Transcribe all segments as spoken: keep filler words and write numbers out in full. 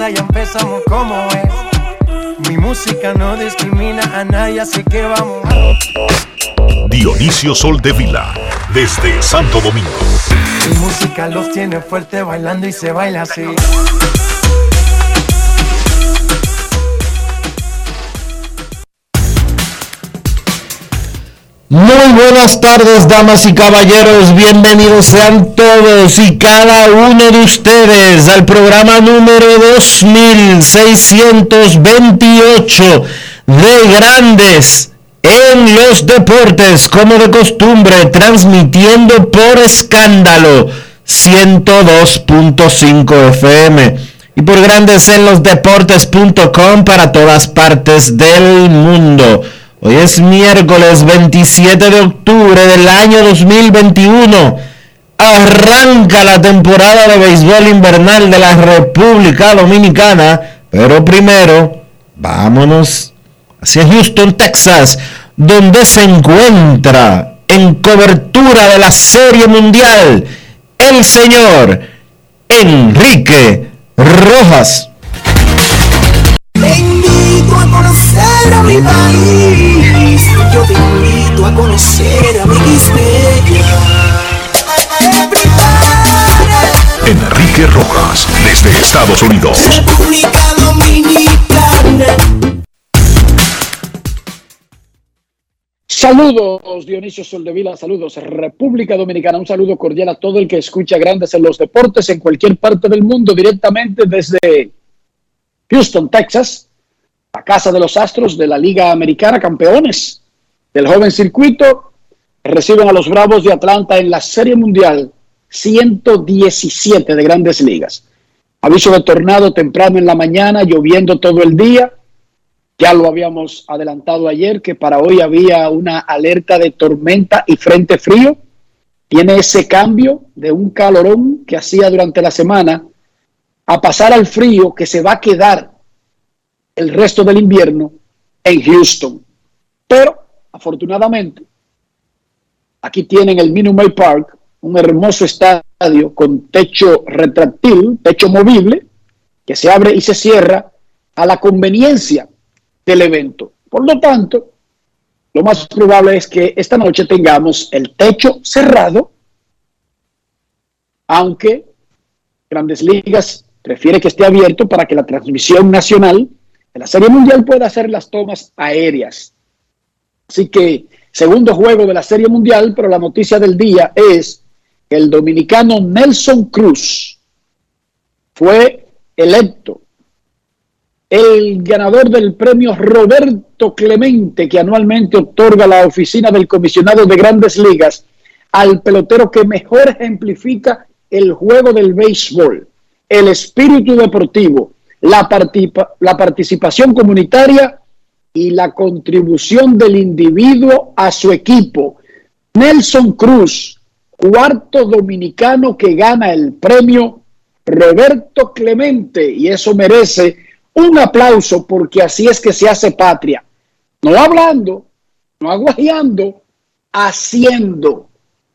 Ya empezamos como es. Mi música no discrimina a nadie, así que vamos. Dionisio Soldevila, desde Santo Domingo. Mi música los tiene fuerte bailando y se baila así. Muy buenas tardes, damas y caballeros, bienvenidos sean todos y cada uno de ustedes al programa número dos mil seiscientos veintiocho de Grandes en los Deportes, como de costumbre, transmitiendo por Escándalo ciento dos punto cinco F M y por Grandes en los Deportes punto com para todas partes del mundo. Hoy es miércoles veintisiete de octubre del año dos mil veintiuno. Arranca la temporada de béisbol invernal de la República Dominicana. Pero primero, vámonos hacia Houston, Texas, donde se encuentra en cobertura de la Serie Mundial el señor Enrique Rojas. A conocer a mi país, yo te invito a conocer a mi Crismery. Enrique Rojas, desde Estados Unidos, República Dominicana. Saludos Dionisio Soldevila, saludos República Dominicana, un saludo cordial a todo el que escucha Grandes en los Deportes en cualquier parte del mundo, directamente desde Houston, Texas, la casa de los Astros de la Liga Americana, campeones del joven circuito, reciben a los Bravos de Atlanta en la Serie Mundial ciento diecisiete de Grandes Ligas. Aviso de tornado temprano en la mañana, lloviendo todo el día. Ya lo habíamos adelantado ayer, que para hoy había una alerta de tormenta y frente frío. Tiene ese cambio de un calorón que hacía durante la semana a pasar al frío que se va a quedar el resto del invierno en Houston. Pero, afortunadamente, aquí tienen el Minute Maid Park, un hermoso estadio con techo retráctil, techo movible, que se abre y se cierra a la conveniencia del evento. Por lo tanto, lo más probable es que esta noche tengamos el techo cerrado, aunque Grandes Ligas prefiere que esté abierto para que la transmisión nacional en la Serie Mundial puede hacer las tomas aéreas. Así que, segundo juego de la Serie Mundial, pero la noticia del día es que el dominicano Nelson Cruz fue electo el ganador del premio Roberto Clemente, que anualmente otorga la oficina del comisionado de Grandes Ligas al pelotero que mejor ejemplifica el juego del béisbol, el espíritu deportivo, La, participa- la participación comunitaria y la contribución del individuo a su equipo. Nelson Cruz, cuarto dominicano que gana el premio Roberto Clemente, y eso merece un aplauso porque así es que se hace patria. No hablando, no aguajeando, haciendo.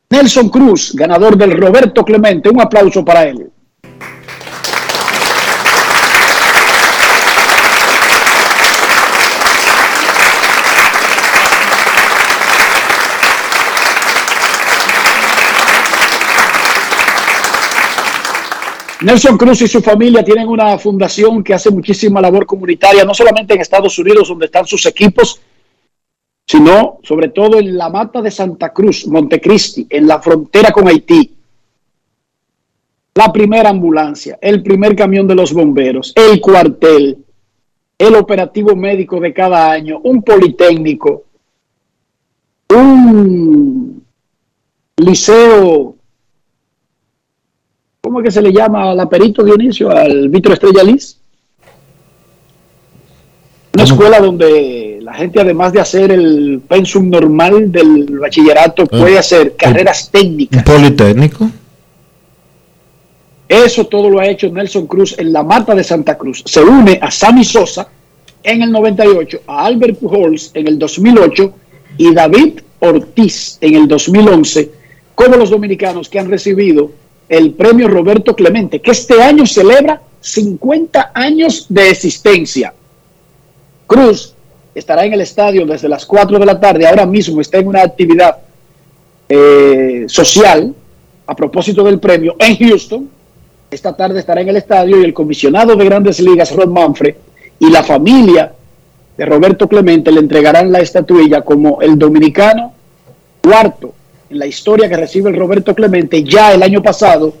Nelson Cruz, ganador del Roberto Clemente, un aplauso para él. Nelson Cruz y su familia tienen una fundación que hace muchísima labor comunitaria, no solamente en Estados Unidos, donde están sus equipos, sino sobre todo en la Mata de Santa Cruz, Montecristi, en la frontera con Haití. La primera ambulancia, el primer camión de los bomberos, el cuartel, el operativo médico de cada año, un politécnico, un liceo, ¿cómo es que se le llama al Aperito Dionisio, al Víctor Estrella Liz? Una escuela donde la gente, además de hacer el pensum normal del bachillerato, puede hacer carreras técnicas. ¿Un politécnico? Eso todo lo ha hecho Nelson Cruz en la Mata de Santa Cruz. Se une a Sammy Sosa en el noventa y ocho, a Albert Pujols en el dos mil ocho y David Ortiz en el dos mil once, como los dominicanos que han recibido el premio Roberto Clemente, que este año celebra cincuenta años de existencia. Cruz estará en el estadio desde las cuatro de la tarde. Ahora mismo está en una actividad eh, social a propósito del premio en Houston. Esta tarde estará en el estadio y el comisionado de Grandes Ligas, Ron Manfred, y la familia de Roberto Clemente le entregarán la estatuilla como el dominicano cuarto en la historia que recibe el Roberto Clemente. Ya el año pasado,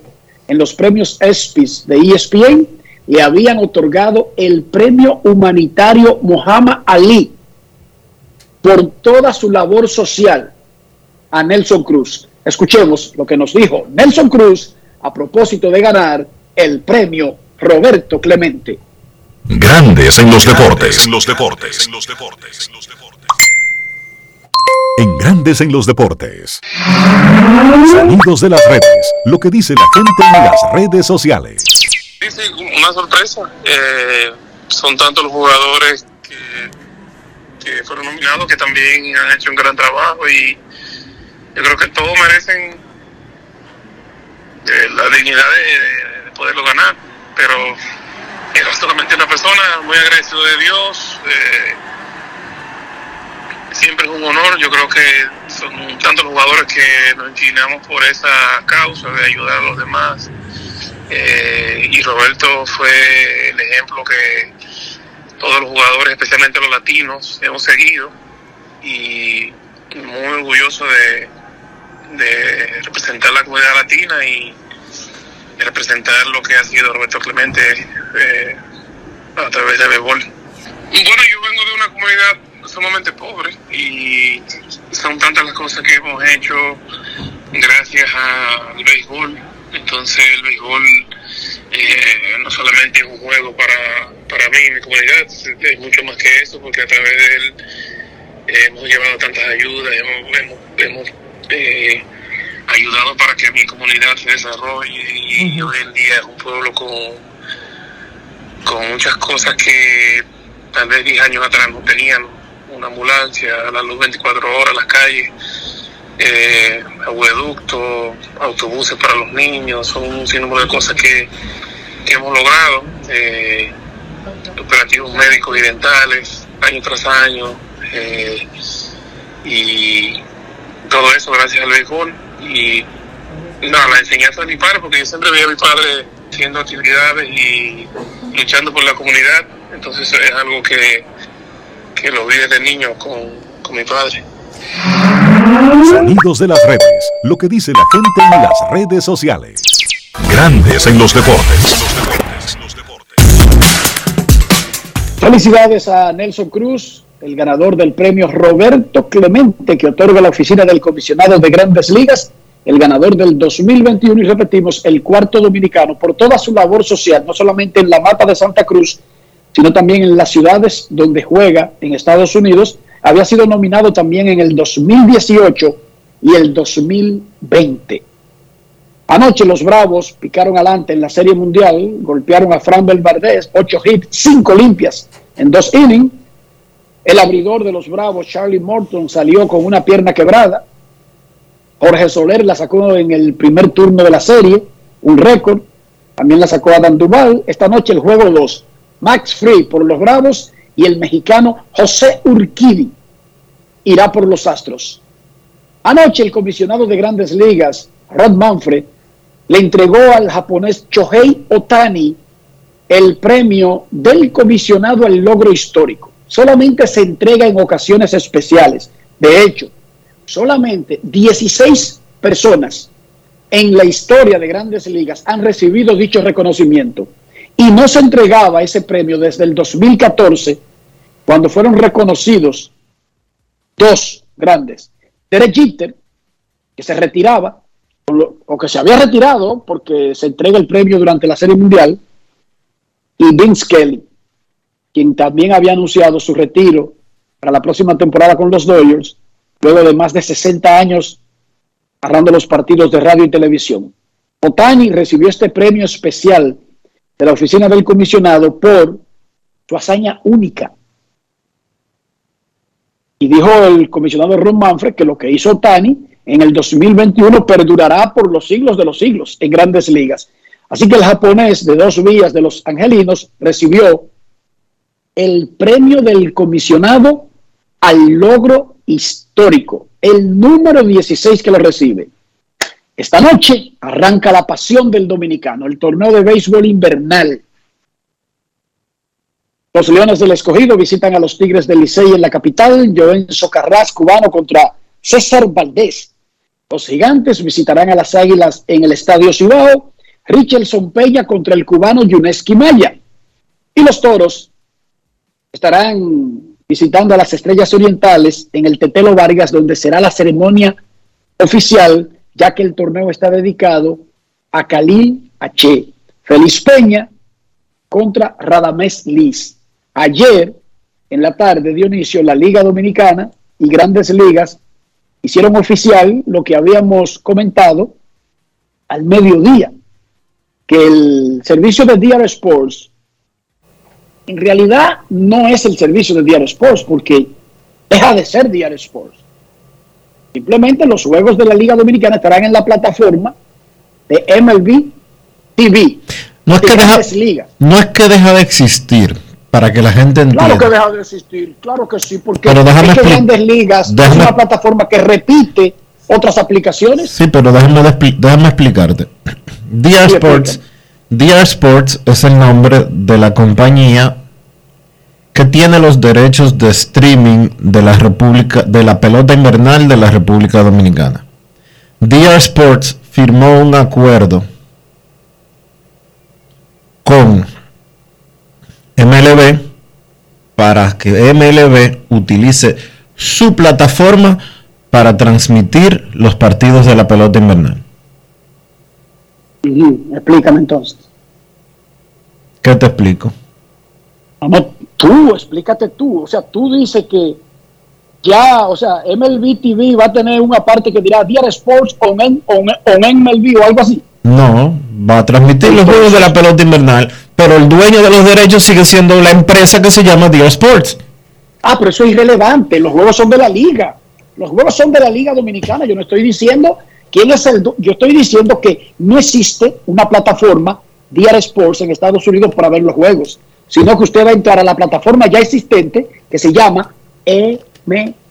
en los premios ESPYs de E S P N, le habían otorgado el premio humanitario Muhammad Ali por toda su labor social a Nelson Cruz. Escuchemos lo que nos dijo Nelson Cruz a propósito de ganar el premio Roberto Clemente. Grandes en los deportes. En los deportes. En los deportes. En Grandes en los deportes. Sonidos de las redes. Lo que dice la gente en las redes sociales. Sí, sí, una sorpresa. Eh, son tantos los jugadores que, que fueron nominados que también han hecho un gran trabajo y yo creo que todos merecen eh, la dignidad de, de poderlo ganar. Pero era solamente una persona, muy agradecido de Dios. Eh, Siempre es un honor, yo creo que son tantos jugadores que nos inclinamos por esa causa de ayudar a los demás. Eh, y Roberto fue el ejemplo que todos los jugadores, especialmente los latinos, hemos seguido. Y muy orgulloso de, de representar la comunidad latina y de representar lo que ha sido Roberto Clemente eh, a través de béisbol. Bueno, yo vengo de una comunidad sumamente pobre y son tantas las cosas que hemos hecho gracias al béisbol. Entonces el béisbol eh, no solamente es un juego para, para mí y mi comunidad, es mucho más que eso, porque a través de él eh, hemos llevado tantas ayudas, hemos, hemos, hemos eh, ayudado para que mi comunidad se desarrolle y hoy en día es un pueblo con con muchas cosas que tal vez diez años atrás no tenían. Una ambulancia, la luz veinticuatro horas, las calles, eh, acueductos, autobuses para los niños, son un sinnúmero de cosas que, que hemos logrado, eh, operativos médicos y dentales, año tras año, eh, y todo eso gracias al béisbol. Y no, la enseñanza de mi padre, porque yo siempre veía a mi padre haciendo actividades y luchando por la comunidad, entonces es algo que que lo vi desde niño con, con mi padre. Sonidos de las redes, lo que dice la gente en las redes sociales. Grandes en los deportes. Los deportes, los deportes. Felicidades a Nelson Cruz, el ganador del premio Roberto Clemente, que otorga la oficina del comisionado de Grandes Ligas, el ganador del dos mil veintiuno y repetimos, el cuarto dominicano, por toda su labor social, no solamente en la Mata de Santa Cruz, sino también en las ciudades donde juega en Estados Unidos. Había sido nominado también en el dos mil dieciocho y el dos mil veinte. Anoche los Bravos picaron adelante en la Serie Mundial, golpearon a Framber Valdez, ocho hits, cinco limpias en dos innings. El abridor de los Bravos, Charlie Morton, salió con una pierna quebrada. Jorge Soler la sacó en el primer turno de la serie, un récord. También la sacó Adam Duval. Esta noche el juego dos. Max Free por los Bravos y el mexicano José Urquidy irá por los Astros. Anoche el comisionado de Grandes Ligas, Rod Manfred, le entregó al japonés Shohei Ohtani el premio del comisionado al logro histórico. Solamente se entrega en ocasiones especiales. De hecho, solamente dieciséis personas en la historia de Grandes Ligas han recibido dicho reconocimiento. Y no se entregaba ese premio desde el dos mil catorce, cuando fueron reconocidos dos grandes. Derek Jeter, que se retiraba, o que se había retirado porque se entrega el premio durante la Serie Mundial, y Vince Kelly, quien también había anunciado su retiro para la próxima temporada con los Dodgers, luego de más de sesenta años narrando los partidos de radio y televisión. Ohtani recibió este premio especial de la oficina del comisionado por su hazaña única. Y dijo el comisionado Ron Manfred que lo que hizo Ohtani en el dos mil veintiuno perdurará por los siglos de los siglos en Grandes Ligas. Así que el japonés de dos vías de los angelinos recibió el premio del comisionado al logro histórico, el número dieciséis que lo recibe. Esta noche arranca la pasión del dominicano, el torneo de béisbol invernal. Los Leones del Escogido visitan a los Tigres del Licey en la capital. Joen Socarrás, cubano, contra César Valdés. Los Gigantes visitarán a las Águilas en el Estadio Cibao. Richelson Peña contra el cubano Younes Quimaya. Y los Toros estarán visitando a las Estrellas Orientales en el Tetelo Vargas, donde será la ceremonia oficial, ya que el torneo está dedicado a Khalil H. Félix Peña contra Radamés Liz. Ayer, en la tarde, Dionisio, la Liga Dominicana y Grandes Ligas hicieron oficial lo que habíamos comentado al mediodía, que el servicio de D R Sports, en realidad no es el servicio de D R Sports, porque deja de ser D R Sports. Simplemente los juegos de la Liga Dominicana estarán en la plataforma de M L B T V. No es que deja, Ligas. No es que deja de existir. Para que la gente entienda. Claro que deja de existir, claro que sí, porque pero déjame es que Grandes Ligas déjame, es una plataforma que repite otras aplicaciones. Sí, pero déjame, déjame explicarte. D R sí, Sports, D R Sports es el nombre de la compañía que tiene los derechos de streaming de la República, de la pelota invernal de la República Dominicana. D R Sports firmó un acuerdo con M L B para que M L B utilice su plataforma para transmitir los partidos de la pelota invernal. Uh-huh. Explícame entonces. ¿Qué te explico? Amor, tú, explícate tú. O sea, tú dices que ya, o sea, M L B T V va a tener una parte que dirá D R Sports o M L B o algo así. No, va a transmitir los juegos de la pelota invernal, pero el dueño de los derechos sigue siendo la empresa que se llama D R Sports. Ah, pero eso es irrelevante. Los juegos son de la liga. Los juegos son de la Liga Dominicana. Yo no estoy diciendo quién es el... Du- Yo estoy diciendo que no existe una plataforma D R Sports en Estados Unidos para ver los juegos, sino que usted va a entrar a la plataforma ya existente que se llama M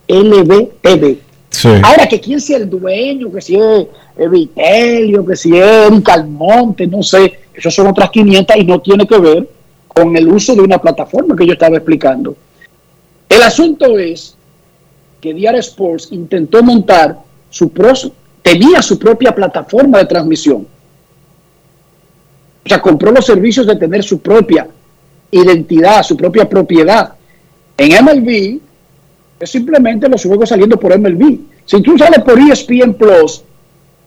L B T V. Sí. Ahora, que quién sea el dueño, que si es Vitelio, que si es Eric Almonte, no sé, eso son otras quinientas y no tiene que ver con el uso de una plataforma que yo estaba explicando. El asunto es que D R Sports intentó montar su pros, tenía su propia plataforma de transmisión. O sea, compró los servicios de tener su propia identidad, su propia propiedad. En M L B es simplemente los juegos saliendo por M L B. Si tú sales por E S P N Plus,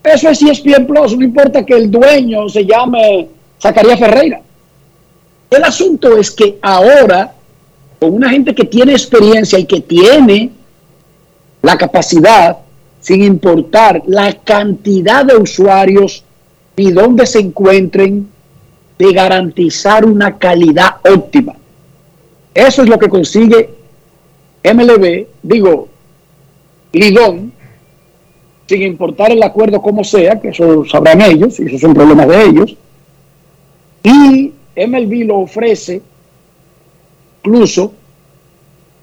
eso es E S P N Plus, no importa que el dueño se llame Zacarías Ferreira. El asunto es que ahora, con una gente que tiene experiencia y que tiene la capacidad, sin importar la cantidad de usuarios ni dónde se encuentren, de garantizar una calidad óptima. Eso es lo que consigue M L B, digo, Lidón, sin importar el acuerdo como sea, que eso sabrán ellos, y esos son problemas de ellos, y M L B lo ofrece incluso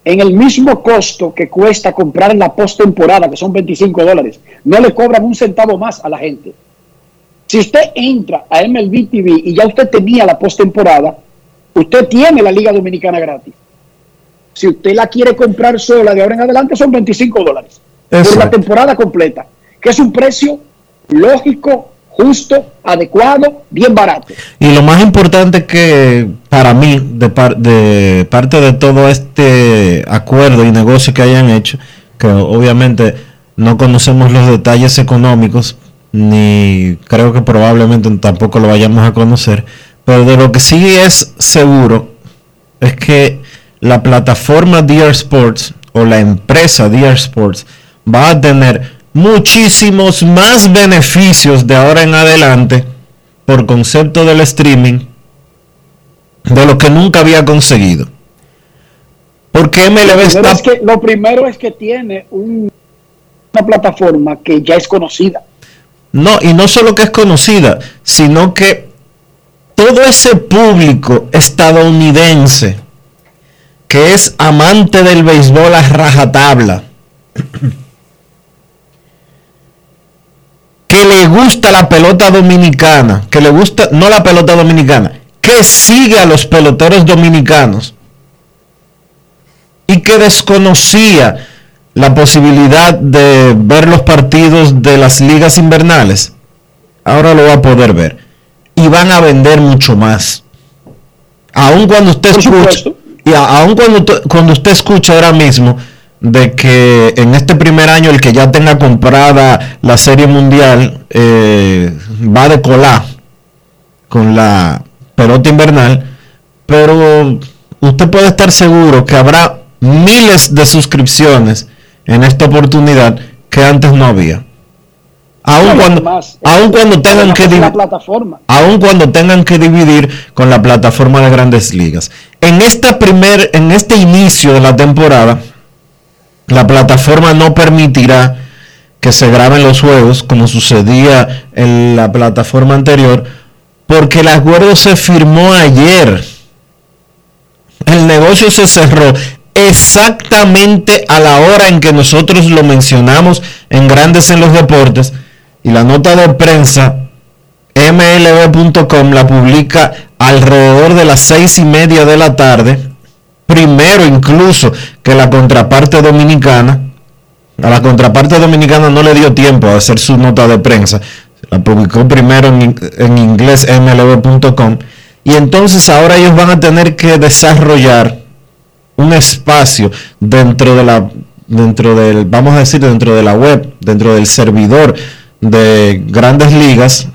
en el mismo costo que cuesta comprar en la postemporada, que son veinticinco dólares. No le cobran un centavo más a la gente. Si usted entra a M L B T V y ya usted tenía la postemporada, usted tiene la Liga Dominicana gratis. Si usted la quiere comprar sola de ahora en adelante, son veinticinco dólares por la temporada completa, que es un precio lógico, justo, adecuado, bien barato. Y lo más importante que para mí, de, par- de parte de todo este acuerdo y negocio que hayan hecho, que obviamente no conocemos los detalles económicos, ni creo que probablemente tampoco lo vayamos a conocer, pero de lo que sí es seguro es que la plataforma D R Sports o la empresa D R Sports va a tener muchísimos más beneficios de ahora en adelante por concepto del streaming de lo que nunca había conseguido, porque M L B lo está... es que, lo primero es que tiene un, una plataforma que ya es conocida. No, y no solo que es conocida, sino que todo ese público estadounidense que es amante del béisbol a rajatabla, que le gusta la pelota dominicana, que le gusta, no la pelota dominicana, que sigue a los peloteros dominicanos y que desconocía la posibilidad de ver los partidos de las ligas invernales, ahora lo va a poder ver. Y van a vender mucho más. Aun cuando usted escucha, y aun cuando, cuando usted escucha ahora mismo de que en este primer año el que ya tenga comprada la Serie Mundial eh, va de cola con la pelota invernal, pero usted puede estar seguro que habrá miles de suscripciones en esta oportunidad que antes no había. Aun cuando, más, aun cuando tengan que div- plataforma. Aun cuando tengan que dividir con la plataforma de Grandes Ligas. En esta primer, en este inicio de la temporada, la plataforma no permitirá que se graben los juegos como sucedía en la plataforma anterior, porque el acuerdo se firmó ayer. El negocio se cerró exactamente a la hora en que nosotros lo mencionamos en Grandes en los Deportes, y la nota de prensa M L B punto com la publica alrededor de las seis y media de la tarde, primero incluso que la contraparte dominicana. A la contraparte dominicana no le dio tiempo a hacer su nota de prensa, la publicó primero en, en inglés M L B punto com, y entonces ahora ellos van a tener que desarrollar un espacio dentro de la, dentro del, vamos a decir, dentro de la web, dentro del servidor de Grandes Ligas,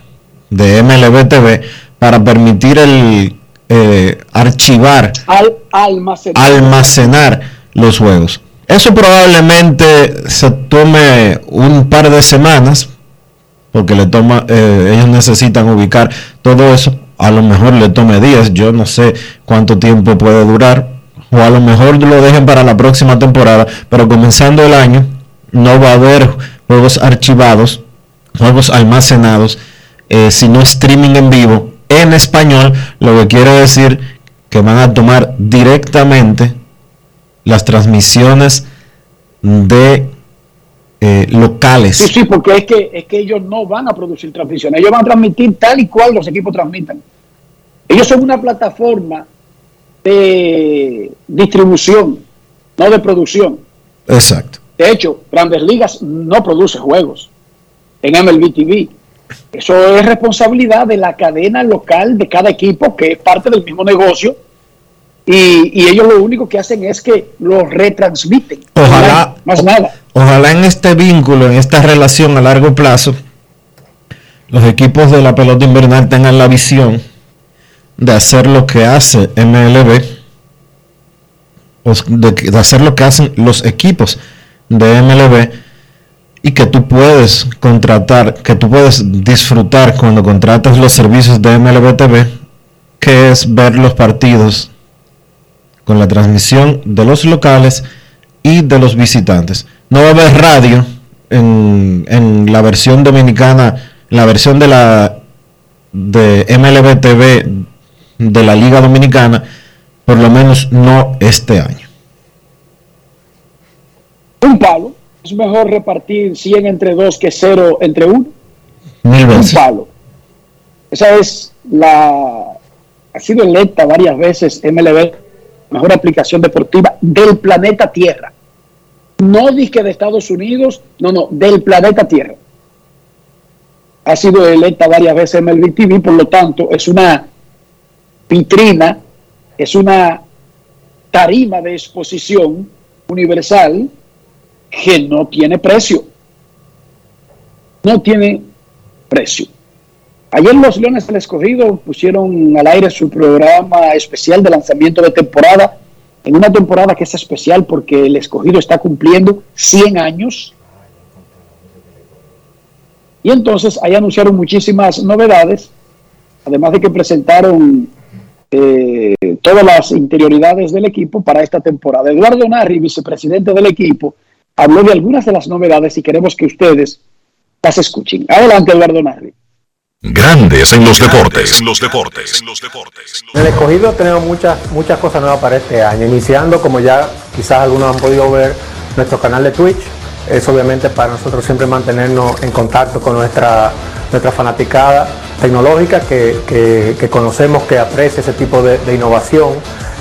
de M L B T V, para permitir el eh, archivar, Al, almacenar. almacenar los juegos. Eso probablemente se tome un par de semanas, porque le toma, eh, ellos necesitan ubicar todo eso. A lo mejor le tome días, yo no sé cuánto tiempo puede durar. O a lo mejor lo dejen para la próxima temporada, pero comenzando el año no va a haber juegos archivados, juegos almacenados, eh, sino streaming en vivo en español, lo que quiere decir que van a tomar directamente las transmisiones de eh, locales. Sí, sí, porque es que, es que ellos no van a producir transmisiones, ellos van a transmitir tal y cual los equipos transmitan. Ellos son una plataforma de distribución, no de producción. Exacto. De hecho, Grandes Ligas no produce juegos en M L B T V. Eso es responsabilidad de la cadena local de cada equipo, que es parte del mismo negocio, y, y ellos lo único que hacen es que lo retransmiten. Ojalá, más nada. Ojalá en este vínculo, en esta relación a largo plazo, los equipos de la pelota invernal tengan la visión de hacer lo que hace M L B, de hacer lo que hacen los equipos de M L B, y que tú puedes contratar, que tú puedes disfrutar cuando contratas los servicios de M L B T V, que es ver los partidos con la transmisión de los locales y de los visitantes. No va a haber radio en, en la versión dominicana, la versión de la de M L B T V de la Liga Dominicana, por lo menos no este año. Un palo. Es mejor repartir cien entre dos que cero entre uno. Mil veces. Un palo. Esa es la... Ha sido electa varias veces M L B, mejor aplicación deportiva del planeta Tierra. No dije de Estados Unidos, no, no, del planeta Tierra. Ha sido electa varias veces M L B T V, por lo tanto, es una vitrina, es una tarima de exposición universal que no tiene precio. No tiene precio. Ayer los Leones del Escogido pusieron al aire su programa especial de lanzamiento de temporada, en una temporada que es especial porque el Escogido está cumpliendo cien años. Y entonces ahí anunciaron muchísimas novedades, además de que presentaron eh, todas las interioridades del equipo para esta temporada. Eduardo Nari, vicepresidente del equipo, habló de algunas de las novedades y queremos que ustedes las escuchen. Adelante, Eduardo Nari. Grandes en los deportes. En los deportes. En los deportes. En el Escogido tenemos muchas muchas cosas nuevas para este año. Iniciando, como ya quizás algunos han podido ver, nuestro canal de Twitch. Es obviamente para nosotros siempre mantenernos en contacto con nuestra nuestra fanaticada tecnológica que, que, que conocemos, que aprecia ese tipo de, de innovación.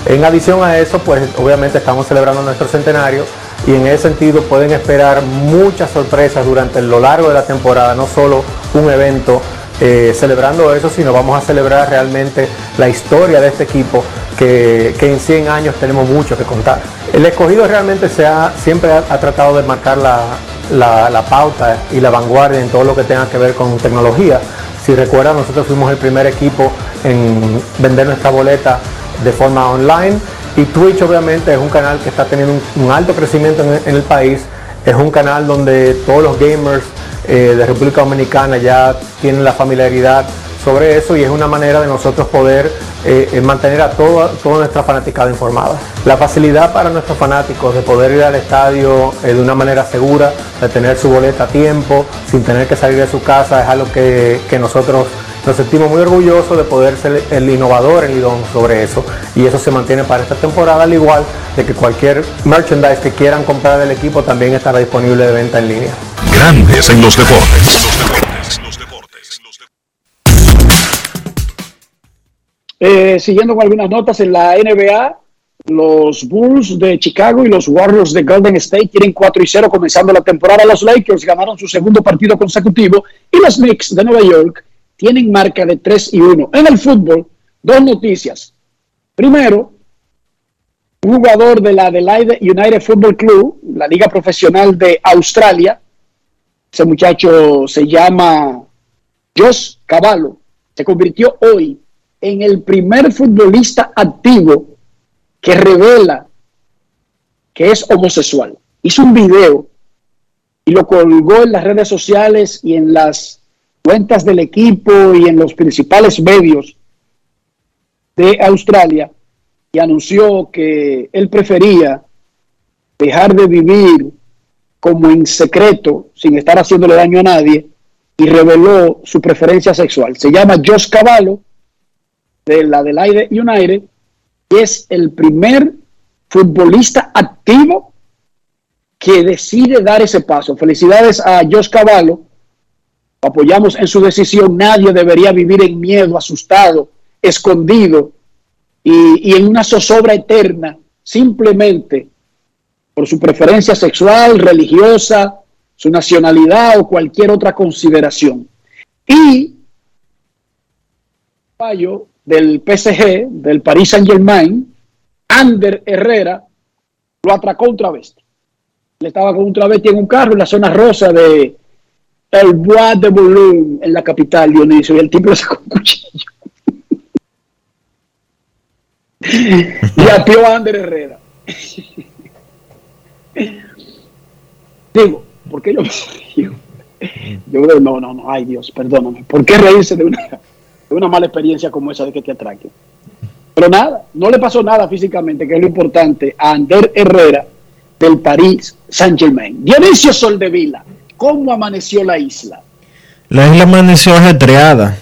En adición a eso, pues obviamente estamos celebrando nuestro centenario. Y en ese sentido pueden esperar muchas sorpresas durante lo largo de la temporada, no solo un evento eh, celebrando eso, sino vamos a celebrar realmente la historia de este equipo que, que en cien años tenemos mucho que contar. El Escogido realmente se ha, siempre ha, ha tratado de marcar la, la, la pauta y la vanguardia en todo lo que tenga que ver con tecnología. Si recuerdan, nosotros fuimos el primer equipo en vender nuestra boleta de forma online. Y Twitch obviamente es un canal que está teniendo un, un alto crecimiento en, en el país. Es un canal donde todos los gamers eh, de República Dominicana ya tienen la familiaridad sobre eso y es una manera de nosotros poder eh, mantener a toda, toda nuestra fanaticada informada. La facilidad para nuestros fanáticos de poder ir al estadio eh, de una manera segura, de tener su boleta a tiempo, sin tener que salir de su casa, es algo que, que nosotros... Nos sentimos muy orgullosos de poder ser el innovador en Lidón sobre eso y eso se mantiene para esta temporada, al igual de que cualquier merchandise que quieran comprar del equipo también estará disponible de venta en línea. Grandes en los deportes. Los deportes, los deportes, los deportes. Eh, siguiendo con algunas notas en la N B A, los Bulls de Chicago y los Warriors de Golden State tienen cuatro y cero comenzando la temporada. Los Lakers ganaron su segundo partido consecutivo y los Knicks de Nueva York tienen marca de tres y uno. En el fútbol, dos noticias. Primero, un jugador de la Adelaide United Football Club, la liga profesional de Australia, ese muchacho se llama Josh Cavallo, se convirtió hoy en el primer futbolista activo que revela que es homosexual. Hizo un video y lo colgó en las redes sociales y en las cuentas del equipo y en los principales medios de Australia y anunció que él prefería dejar de vivir como en secreto sin estar haciéndole daño a nadie y reveló su preferencia sexual. Se llama Josh Cavallo de la Adelaide United y es el primer futbolista activo que decide dar ese paso. Felicidades a Josh Cavallo. Apoyamos en su decisión. Nadie debería vivir en miedo, asustado, escondido y, y en una zozobra eterna, simplemente por su preferencia sexual, religiosa, su nacionalidad o cualquier otra consideración. Y fallo del P S G, del Paris Saint-Germain, Ander Herrera lo atracó un travesti. Le estaba con un travesti en un carro en la zona rosa de el Bois de Boulogne en la capital, Dionisio, y el tipo le sacó un cuchillo. Y apió a Ander Herrera. Digo, ¿por qué yo me río? Yo creo, no, no, no, ay Dios, perdóname. ¿Por qué reírse de una, de una mala experiencia como esa de que te atraque? Pero nada, no le pasó nada físicamente, que es lo importante, a Ander Herrera del Paris Saint-Germain. Dionisio Soldevila. ¿Cómo amaneció la isla? La isla amaneció ajetreada,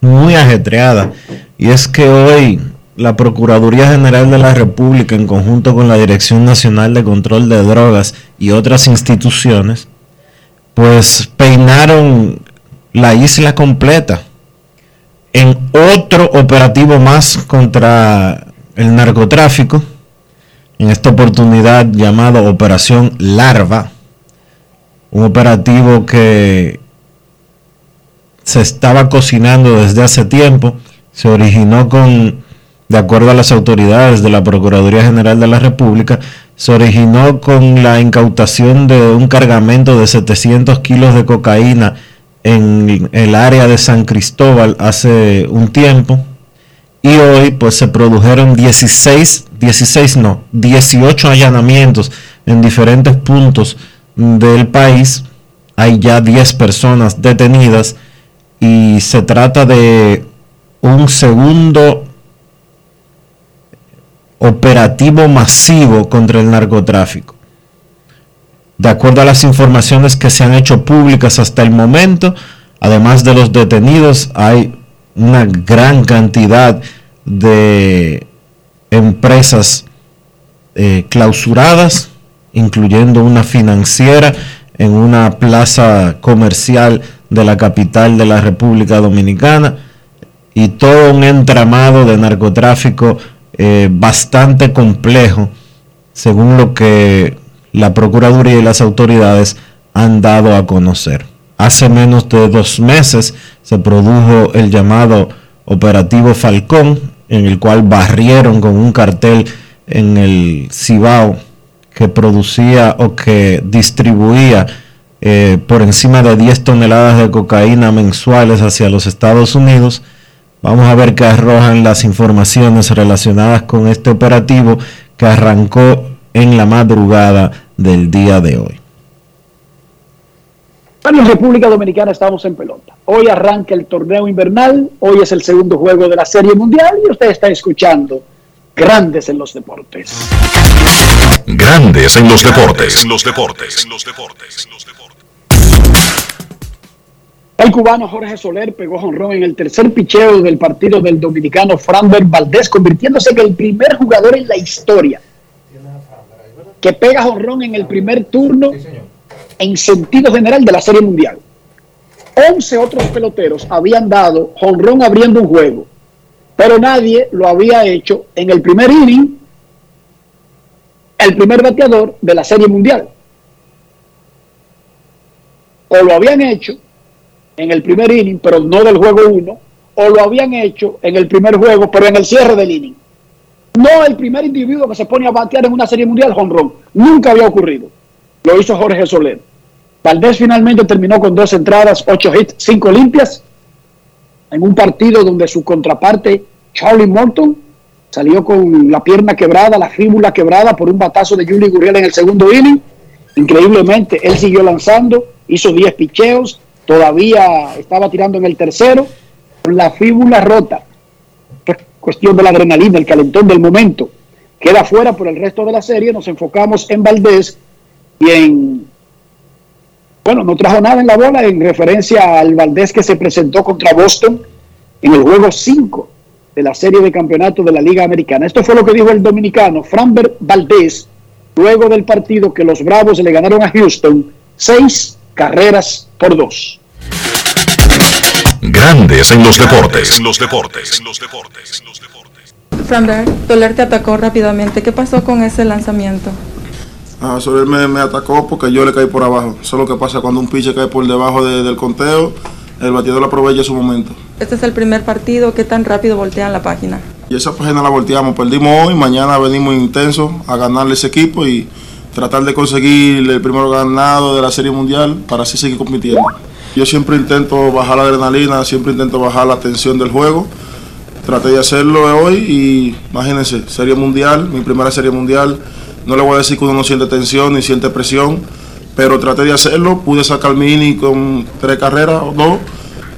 muy ajetreada. Y es que hoy la Procuraduría General de la República, en conjunto con la Dirección Nacional de Control de Drogas y otras instituciones, pues peinaron la isla completa. en otro operativo más contra el narcotráfico, en esta oportunidad llamado Operación Larva, un operativo que se estaba cocinando desde hace tiempo. Se originó con, de acuerdo a las autoridades de la Procuraduría General de la República, se originó con la incautación de un cargamento de setecientos kilos de cocaína en el área de San Cristóbal hace un tiempo, y hoy pues se produjeron dieciséis, dieciséis no, dieciocho allanamientos en diferentes puntos del país. Hay ya diez personas detenidas y se trata de un segundo operativo masivo contra el narcotráfico. De acuerdo a las informaciones que se han hecho públicas hasta el momento, además de los detenidos, hay una gran cantidad de empresas eh, clausuradas, incluyendo una financiera en una plaza comercial de la capital de la República Dominicana, y todo un entramado de narcotráfico eh, bastante complejo, según lo que la Procuraduría y las autoridades han dado a conocer. Hace menos de dos meses se produjo el llamado Operativo Falcón, en el cual barrieron con un cartel en el Cibao que producía o que distribuía eh, por encima de diez toneladas de cocaína mensuales hacia los Estados Unidos. Vamos a ver qué arrojan las informaciones relacionadas con este operativo que arrancó en la madrugada del día de hoy. Bueno, en República Dominicana estamos en pelota. Hoy arranca el torneo invernal, hoy es el segundo juego de la Serie Mundial y usted está escuchando Grandes en los Deportes. Grandes en los Deportes. En los Deportes. En los Deportes. El cubano Jorge Soler pegó jonrón en el tercer picheo del partido del dominicano Framber Valdez, convirtiéndose en el primer jugador en la historia que pega jonrón en el primer turno en sentido general de la Serie Mundial. Once otros peloteros habían dado jonrón abriendo un juego, pero nadie lo había hecho en el primer inning, el primer bateador de la Serie Mundial. O lo habían hecho en el primer inning, pero no del juego uno, o lo habían hecho en el primer juego, pero en el cierre del inning. No el primer individuo que se pone a batear en una Serie Mundial jonrón. Nunca había ocurrido. Lo hizo Jorge Soler. Valdés finalmente terminó con dos entradas, ocho hits, cinco limpias, en un partido donde su contraparte, Charlie Morton, salió con la pierna quebrada, la fíbula quebrada por un batazo de Yuli Gurriel en el segundo inning. Increíblemente, él siguió lanzando, hizo diez picheos, todavía estaba tirando en el tercero, con la fíbula rota. Cuestión de la adrenalina, el calentón del momento. Queda fuera por el resto de la serie. Nos enfocamos en Valdés y en... Bueno, no trajo nada en la bola en referencia al Valdés que se presentó contra Boston en el juego cinco de la serie de campeonato de la Liga Americana. Esto fue lo que dijo el dominicano Framber Valdez luego del partido que los Bravos le ganaron a Houston seis carreras por dos. Grandes en los deportes. En los deportes. En los deportes. Framber, Soler te atacó rápidamente. ¿Qué pasó con ese lanzamiento? Ah, Soler me, me atacó porque yo le caí por abajo. Eso es lo que pasa cuando un pitcher cae por debajo de, del conteo. El bateador aprovecha su momento. Este es el primer partido. ¿Qué tan rápido voltean la página? Y esa página la volteamos. Perdimos hoy. Mañana venimos intensos a ganarle ese equipo y tratar de conseguir el primer ganado de la Serie Mundial para así seguir compitiendo. Yo siempre intento bajar la adrenalina, siempre intento bajar la tensión del juego. Traté de hacerlo hoy y imagínense, Serie Mundial, mi primera Serie Mundial. No le voy a decir que uno no siente tensión ni siente presión, pero traté de hacerlo. Pude sacar mi inning con tres carreras o dos,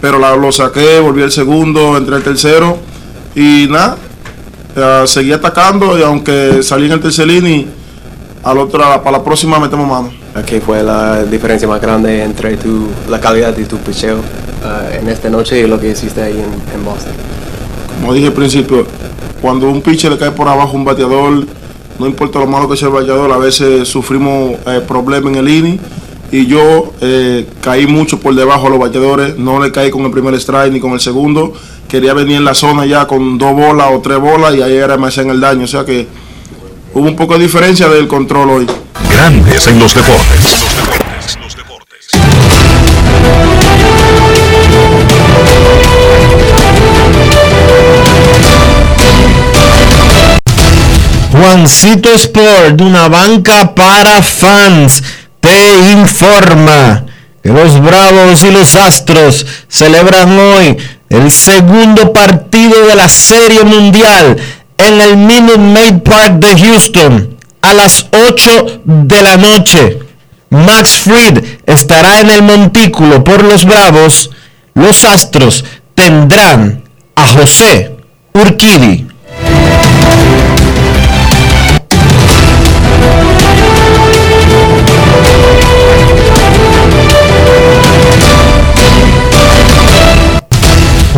pero la, lo saqué, volví al segundo, entré al tercero y nada, eh, seguí atacando y aunque salí en el tercer inning, a la otra, para la próxima metemos mano. Aquí fue la diferencia más grande entre tu, la calidad de tu picheo uh, en esta noche y lo que hiciste ahí en, en Boston. Como dije al principio, cuando un pitcher le cae por abajo un bateador, no importa lo malo que sea el bateador, a veces sufrimos eh, problemas en el inning y yo eh, caí mucho por debajo a los bateadores, no le caí con el primer strike ni con el segundo quería venir en la zona ya con dos bolas o tres bolas y ahí era me hacían el daño. O sea que hubo un poco de diferencia del control hoy. Grandes en los deportes. Los deportes, los deportes. Juancito Sport, una banca para fans, te informa que los Bravos y los Astros celebran hoy el segundo partido de la Serie Mundial en el Minute Maid Park de Houston a las ocho de la noche. Max Fried estará en el montículo por los Bravos. Los Astros tendrán a José Urquidy.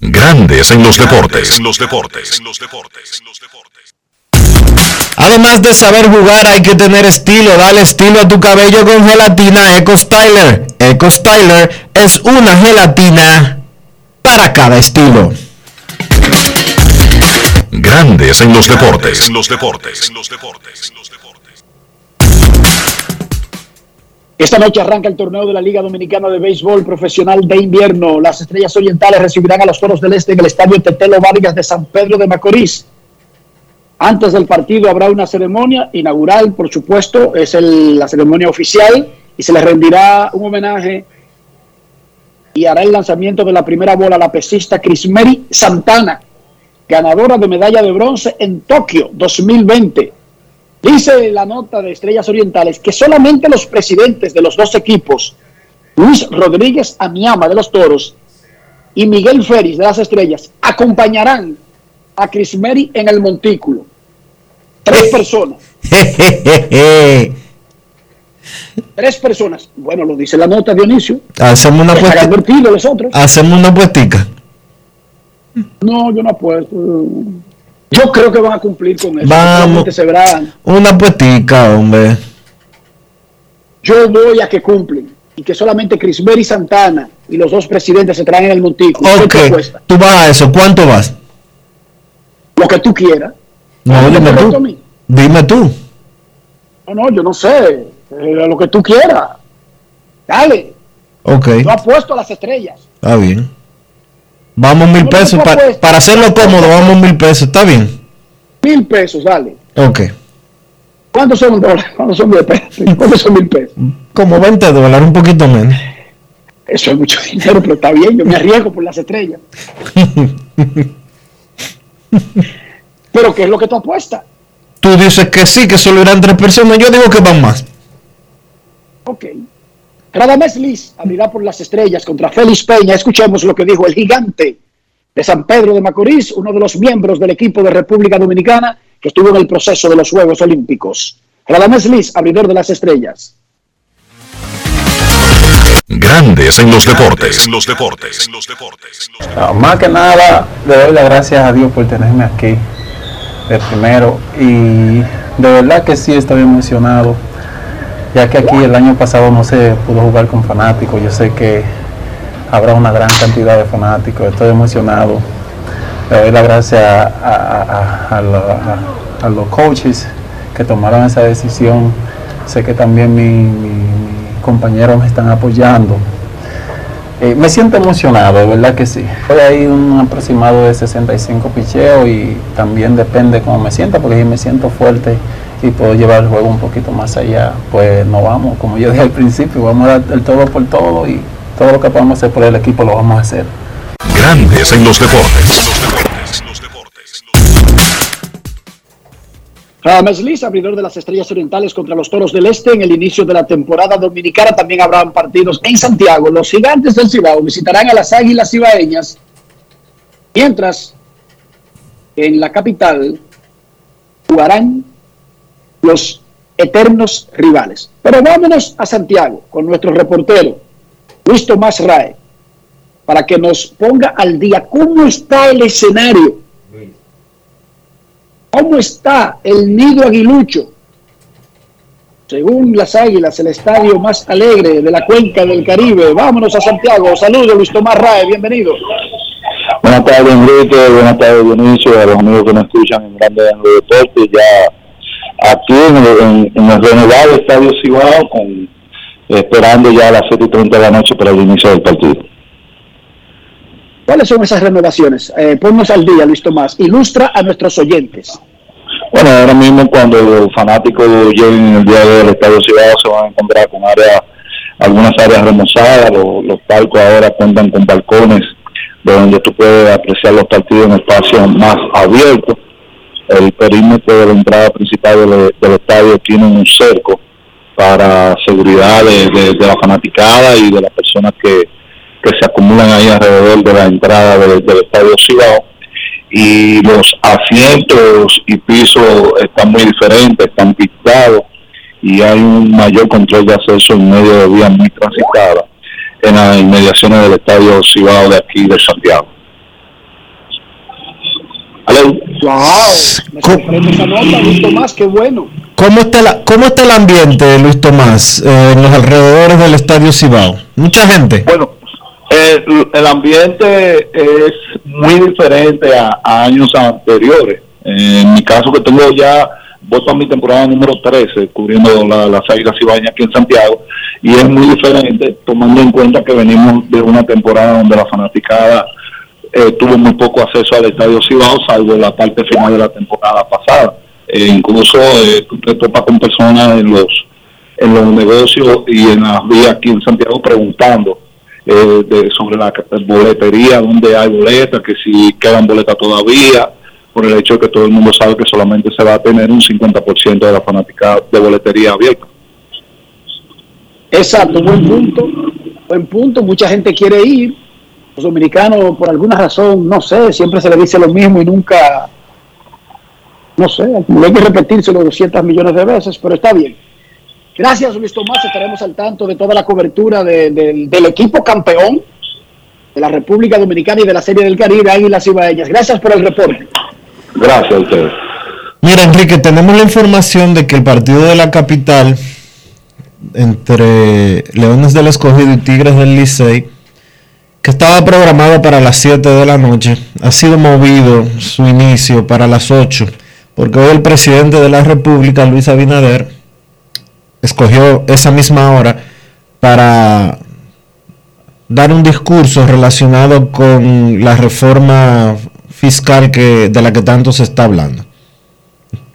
Grandes en los deportes. Además de saber jugar, hay que tener estilo. Dale estilo a tu cabello con gelatina Eco Styler. Eco Styler es una gelatina para cada estilo. Grandes en los deportes. Esta noche arranca el torneo de la Liga Dominicana de Béisbol Profesional de Invierno. Las Estrellas Orientales recibirán a los Toros del Este en el Estadio Tetelo Vargas de San Pedro de Macorís. Antes del partido habrá una ceremonia inaugural, por supuesto, es el, la ceremonia oficial, y se les rendirá un homenaje y hará el lanzamiento de la primera bola a la pesista Crismery Santana, ganadora de medalla de bronce en Tokio dos mil veinte. Dice la nota de Estrellas Orientales que solamente los presidentes de los dos equipos, Luis Rodríguez Amiama de los Toros y Miguel Félix de las Estrellas, acompañarán a Crismery en el montículo. Tres personas. Tres personas. Bueno, lo dice la nota, Dionisio. Hacemos una puestica. Hacemos una puestica. No, yo no apuesto. Yo creo que van a cumplir con eso. Vamos, se verán. Una puestica, hombre. Yo voy a que cumplen. Y que solamente Crismery Santana y los dos presidentes se traen en el montículo. Ok, tú vas a eso. ¿Cuánto vas? Lo que tú quieras. No, dime tú. Dime tú. No, no, yo no sé. Eh, lo que tú quieras. Dale. Ok. Yo apuesto a las Estrellas. Está bien. Vamos mil pesos, para, para hacerlo cómodo, vamos mil pesos, ¿está bien? Mil pesos, dale. Ok. ¿Cuántos son dólares? ¿Cuántos son mil pesos? ¿Cuántos son mil pesos? Como veinte dólares, un poquito menos. Eso es mucho dinero, pero está bien, yo me arriesgo por las Estrellas. ¿Pero qué es lo que tú apuestas? Tú dices que sí, que solo irán tres personas, yo digo que van más. Ok. Radamés Liz abrirá por las Estrellas contra Félix Peña. Escuchemos lo que dijo el gigante de San Pedro de Macorís, uno de los miembros del equipo de República Dominicana que estuvo en el proceso de los Juegos Olímpicos. Radamés Liz, abridor de las Estrellas. Grandes en los deportes. En los deportes. No, más que nada, le doy las gracias a Dios por tenerme aquí de primero. Y de verdad que sí, estaba emocionado, ya que aquí el año pasado no se pudo jugar con fanáticos. Yo sé que habrá una gran cantidad de fanáticos. Estoy emocionado. Le doy las gracias a, a, a, a, lo, a, a los coaches que tomaron esa decisión. Sé que también mi, mi, mis compañeros me están apoyando. Eh, me siento emocionado, de verdad que sí. Hoy hay un aproximado de sesenta y cinco picheos y también depende cómo me sienta, porque si me siento fuerte y puedo llevar el juego un poquito más allá, pues no vamos, como yo dije al principio, vamos a dar el todo por todo y todo lo que podamos hacer por el equipo lo vamos a hacer. Grandes en los deportes. Los deportes, los deportes, los deportes. Radamés Liz, abridor de las Estrellas Orientales contra los Toros del Este en el inicio de la temporada dominicana. También habrán partidos en Santiago. Los Gigantes del Cibao visitarán a las Águilas Cibaeñas, mientras en la capital jugarán los eternos rivales. Pero vámonos a Santiago con nuestro reportero Luis Tomás Rae, para que nos ponga al día cómo está el escenario, cómo está el nido aguilucho. Según las Águilas, el estadio más alegre de la cuenca del Caribe. Vámonos a Santiago. Saludos, Luis Tomás Rae, bienvenido. Buenas tardes, Enrique, buenas tardes, Dionisio, a los amigos que nos escuchan en Grandes en los Deportes. Ya aquí en, en, en el renovado estadio Cibao, con, esperando ya a las siete y treinta de la noche para el inicio del partido. ¿Cuáles son esas renovaciones? Eh, ponnos al día, Luis Tomás. Ilustra a nuestros oyentes. Bueno, ahora mismo cuando los fanáticos lleguen en el día del estadio Cibao se van a encontrar con áreas, algunas áreas remozadas. Los, los palcos ahora cuentan con balcones donde tú puedes apreciar los partidos en espacios más abiertos. El perímetro de la entrada principal del, del estadio tiene un cerco para seguridad de, de, de la fanaticada y de las personas que que se acumulan ahí alrededor de la entrada del de, de estadio Cibao, y los asientos y pisos están muy diferentes, están pintados y hay un mayor control de acceso en medio de vías muy transitadas en las inmediaciones del estadio Cibao de aquí de Santiago. ¿Ale? ¡Wow! Me sorprende esa nota, Luis Tomás, qué bueno. ¿Cómo está, la, ¿Cómo está el ambiente, Luis Tomás, eh, en los alrededores del estadio Cibao? ¿Mucha gente? Bueno, El, el ambiente es muy diferente a, a años anteriores. En mi caso, que tengo ya, voy para mi temporada número trece, cubriendo la, las Águilas Cibaeñas aquí en Santiago, y es muy diferente, tomando en cuenta que venimos de una temporada donde la fanaticada eh, tuvo muy poco acceso al estadio Cibao, salvo la parte final de la temporada pasada. Eh, incluso eh, tú te topas con personas en los, en los negocios y en las vías aquí en Santiago preguntando Eh, de, sobre la boletería, donde hay boletas, que si quedan boletas todavía, por el hecho de que todo el mundo sabe que solamente se va a tener un cincuenta por ciento de la fanática de boletería abierta. Exacto, buen punto, buen punto, mucha gente quiere ir, los dominicanos por alguna razón, no sé, siempre se les dice lo mismo y nunca, no sé, hay que repetírselo doscientos millones de veces, pero está bien. Gracias, Luis Tomás, estaremos al tanto de toda la cobertura de, de, del equipo campeón de la República Dominicana y de la Serie del Caribe, Águilas Cibaeñas. Gracias por el reporte. Gracias a ustedes. Mira, Enrique, tenemos la información de que el partido de la capital entre Leones del Escogido y Tigres del Licey, que estaba programado para las siete de la noche, ha sido movido su inicio para las ocho, porque hoy el presidente de la República, Luis Abinader, escogió esa misma hora para dar un discurso relacionado con la reforma fiscal que de la que tanto se está hablando.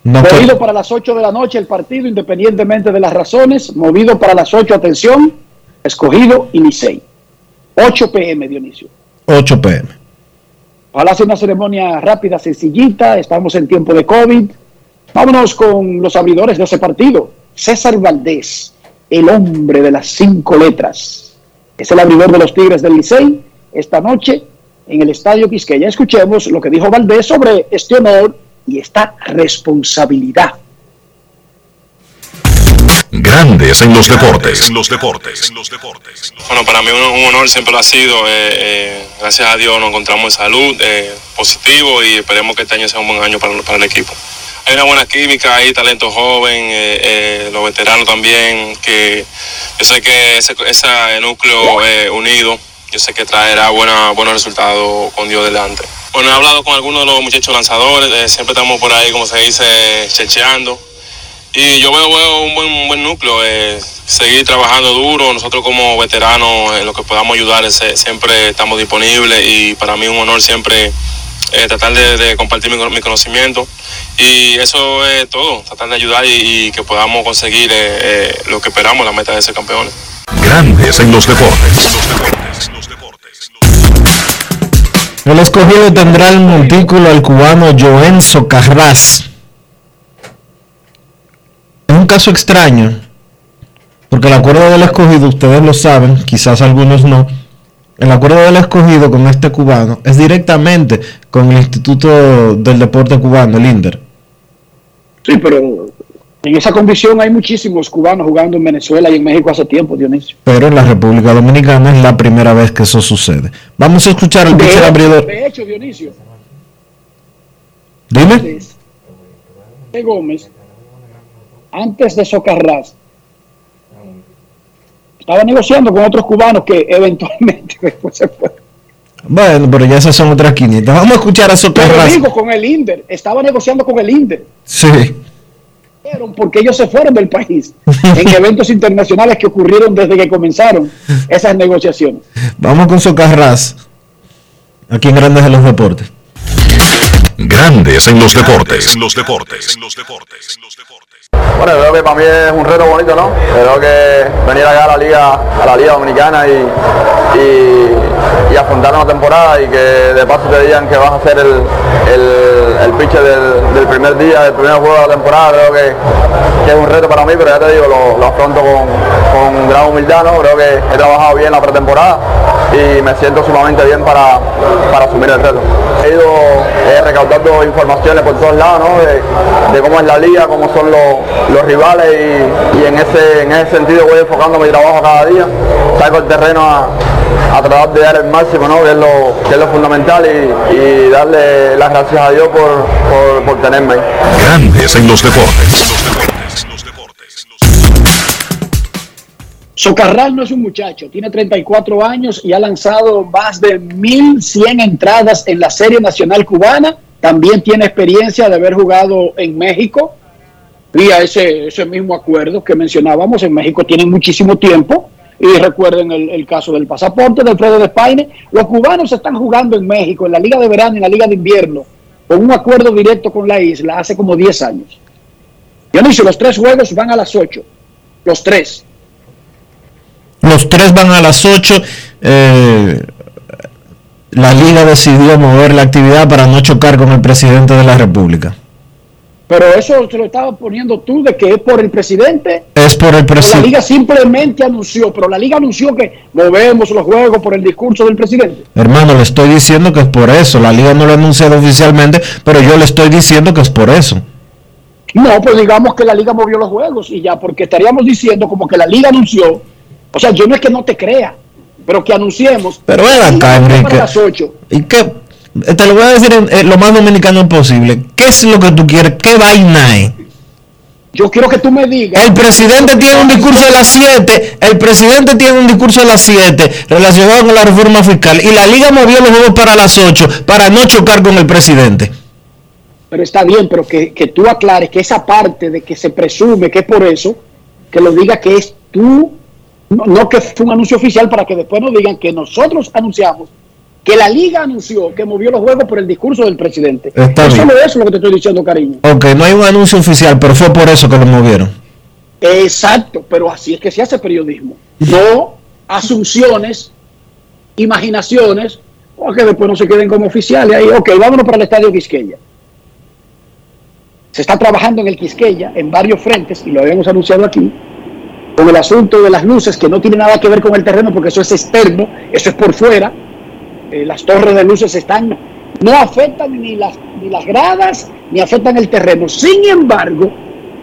No movido que... para las ocho de la noche el partido, independientemente de las razones, movido para las ocho, atención, Escogido y Licey. ocho p m, Dionisio. ocho p m. Ojalá sea una ceremonia rápida, sencillita, estamos en tiempo de COVID. Vámonos con los abridores de ese partido. César Valdés, el hombre de las cinco letras, es el abridor de los Tigres del Licey esta noche en el Estadio Quisqueya. Escuchemos lo que dijo Valdés sobre este honor y esta responsabilidad. Grandes en los deportes. En los deportes. En los deportes. Bueno, para mí un, un honor siempre lo ha sido. Eh, eh, gracias a Dios nos encontramos en salud, eh, positivo, y esperemos que este año sea un buen año para, para el equipo. Hay una buena química, hay talento joven, eh, eh, los veteranos también, que yo sé que ese, ese núcleo eh, unido, yo sé que traerá buena, buenos resultados con Dios delante. Bueno, he hablado con algunos de los muchachos lanzadores, eh, siempre estamos por ahí, como se dice, checheando, y yo veo, veo un buen, un buen núcleo, eh, seguir trabajando duro, nosotros como veteranos, en eh, lo que podamos ayudar, eh, siempre estamos disponibles, y para mí es un honor siempre Eh, tratar de, de compartir mi, mi conocimiento, y eso es todo, tratar de ayudar y, y que podamos conseguir eh, eh, lo que esperamos, la meta de ser campeones. Grandes en los deportes. Los deportes, los deportes, los... El Escogido tendrá el montículo al cubano Joen Socarrás. un caso extraño, porque el acuerdo del escogido, ustedes lo saben, quizás algunos no, el acuerdo del escogido con este cubano es directamente con el Instituto del Deporte Cubano, el INDER. Sí, pero en esa condición hay muchísimos cubanos jugando en Venezuela y en México hace tiempo, Dionisio. Pero en la República Dominicana es la primera vez que eso sucede. Vamos a escuchar al pitcher abridor. De hecho, Dionisio. Dime. De Gómez, antes de Socarrás, estaba negociando con otros cubanos que eventualmente después se fueron. Bueno, pero ya esas son otras quinientas. Vamos a escuchar a Socarrás. Pero digo, con el INDER, estaba negociando con el INDER. Sí. Porque ellos se fueron del país en eventos internacionales que ocurrieron desde que comenzaron esas negociaciones. Vamos con Socarrás, aquí en Grandes en los Deportes. Grandes en los Deportes. En los Deportes. En los Deportes. Bueno, creo que para mí es un reto bonito, ¿no? Creo que venir acá a la Liga, a la Liga Dominicana y, y, y afrontar una temporada y que de paso te digan que vas a ser el, el, el pitcher del, del primer día, del primer juego de la temporada, creo que, que es un reto para mí, pero ya te digo, lo, lo afronto con, con gran humildad, ¿no? Creo que he trabajado bien la pretemporada y me siento sumamente bien para, para asumir el reto. He ido eh, recaudando informaciones por todos lados, ¿no? De, de cómo es la liga, cómo son los, los rivales y, y en, ese, en ese sentido voy enfocando mi trabajo cada día. Salgo el terreno a, a tratar de dar el máximo, ¿no? Que es lo, que es lo fundamental y, y darle las gracias a Dios por, por, por tenerme. Grandes en los deportes. Los deportes, los deportes, los... Socarrás no es un muchacho, tiene treinta y cuatro años y ha lanzado más de mil cien entradas en la Serie Nacional Cubana. También tiene experiencia de haber jugado en México vía ese, ese mismo acuerdo que mencionábamos. En México tienen muchísimo tiempo. Y recuerden el, el caso del pasaporte de Alfredo Despaine. Los cubanos están jugando en México, en la Liga de Verano y en la Liga de Invierno, con un acuerdo directo con la isla hace como diez años. Dionisio, los tres juegos van a las ocho. Los tres. Los tres van a las ocho. Eh, la Liga decidió mover la actividad para no chocar con el presidente de la República. Pero eso te lo estabas poniendo tú, de que es por el presidente. Es por el presidente. La Liga simplemente anunció, pero la Liga anunció que movemos los juegos por el discurso del presidente. Hermano, le estoy diciendo que es por eso. La Liga no lo ha anunciado oficialmente, pero yo le estoy diciendo que es por eso. No, pues digamos que la Liga movió los juegos y ya, porque estaríamos diciendo como que la Liga anunció. O sea, yo no es que no te crea, pero que anunciemos. Pero era acá, Enrique. ¿Y qué? Te lo voy a decir en, en lo más dominicano posible. ¿Qué es lo que tú quieres? ¿Qué vaina es? Yo quiero que tú me digas. El presidente tiene un discurso de las siete. El presidente tiene un discurso de las siete relacionado con la reforma fiscal. Y la Liga movió los juegos para las ocho para no chocar con el presidente. Pero está bien, pero que, que tú aclares que esa parte de que se presume que es por eso, que lo diga que es tú, no, no que fue un anuncio oficial, para que después nos digan que nosotros anunciamos que la Liga anunció que movió los juegos por el discurso del presidente. Está bien. Solo eso es lo que te estoy diciendo, cariño. Ok, no hay un anuncio oficial, pero fue por eso que lo movieron. Exacto, pero así es que se hace periodismo. No asunciones, imaginaciones, o que después no se queden como oficiales. Ahí, ok, vámonos para el Estadio Quisqueya. Se está trabajando en el Quisqueya, en varios frentes, y lo habíamos anunciado aquí, con el asunto de las luces, que no tiene nada que ver con el terreno, porque eso es externo, eso es por fuera. Las torres de luces están, no afectan ni las, ni las gradas, ni afectan el terreno. Sin embargo,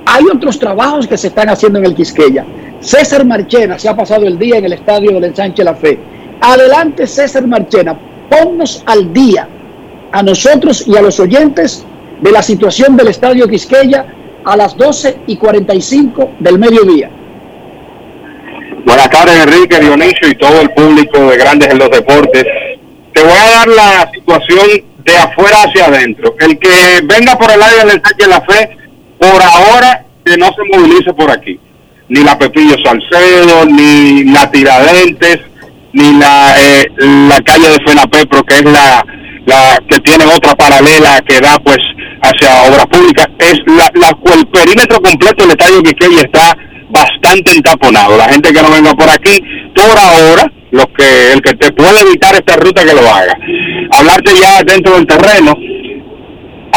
hay otros trabajos que se están haciendo en el Quisqueya. César Marchena se ha pasado el día en el estadio del Ensanche La Fe. Adelante, César Marchena, ponnos al día a nosotros y a los oyentes de la situación del estadio Quisqueya a las doce y cuarenta y cinco del mediodía. Buenas tardes, Enrique, Dionisio y todo el público de Grandes en los Deportes. Te voy a dar la situación de afuera hacia adentro. El que venga por el área del Ensanche La Fe, por ahora que no se movilice por aquí. Ni la Pepillo Salcedo, ni la Tiradentes, ni la eh, la calle de FENAPEPRO, que es la, la que tiene otra paralela que da pues hacia obras públicas. Es la, la el perímetro completo del estadio Quisqueya está bastante entaponado. La gente que no venga por aquí, por ahora, los que el que te puede evitar esta ruta que lo haga. Hablarte ya dentro del terreno,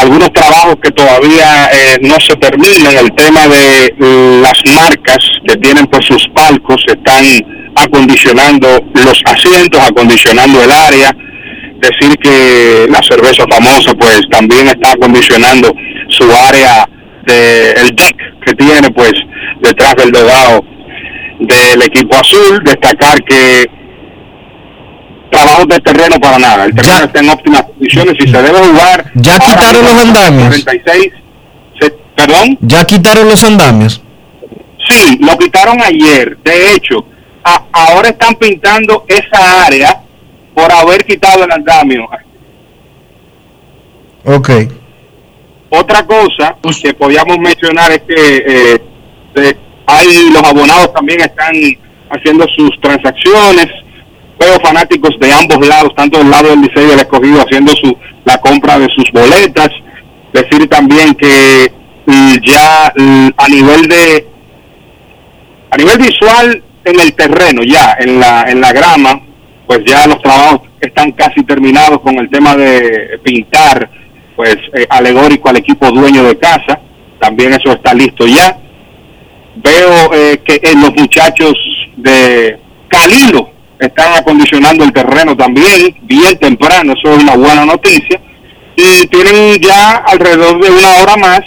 algunos trabajos que todavía eh, no se terminan. El tema de eh, las marcas que tienen por sus palcos, están acondicionando los asientos, acondicionando el área. Decir que la cerveza famosa pues también está acondicionando su área, de, el deck que tiene pues detrás del dogado del equipo azul. Destacar que trabajo de terreno para nada, el terreno ya está en óptimas condiciones y se debe jugar. Ya quitaron los andamios. treinta y seis, se, perdón. Ya quitaron los andamios. Sí, lo quitaron ayer. De hecho, a, ahora están pintando esa área por haber quitado el andamio. Ok. Otra cosa que podíamos mencionar es que eh, de, hay, los abonados también están haciendo sus transacciones. Veo fanáticos de ambos lados, tanto del lado del Licey y del Escogido, haciendo su la compra de sus boletas. Decir también que ya a nivel de a nivel visual en el terreno, ya en la en la grama, pues ya los trabajos están casi terminados con el tema de pintar, pues eh, alegórico al equipo dueño de casa. También eso está listo ya. Veo eh, que eh, los muchachos de Calilo están acondicionando el terreno también, bien temprano, eso es una buena noticia, y tienen ya alrededor de una hora más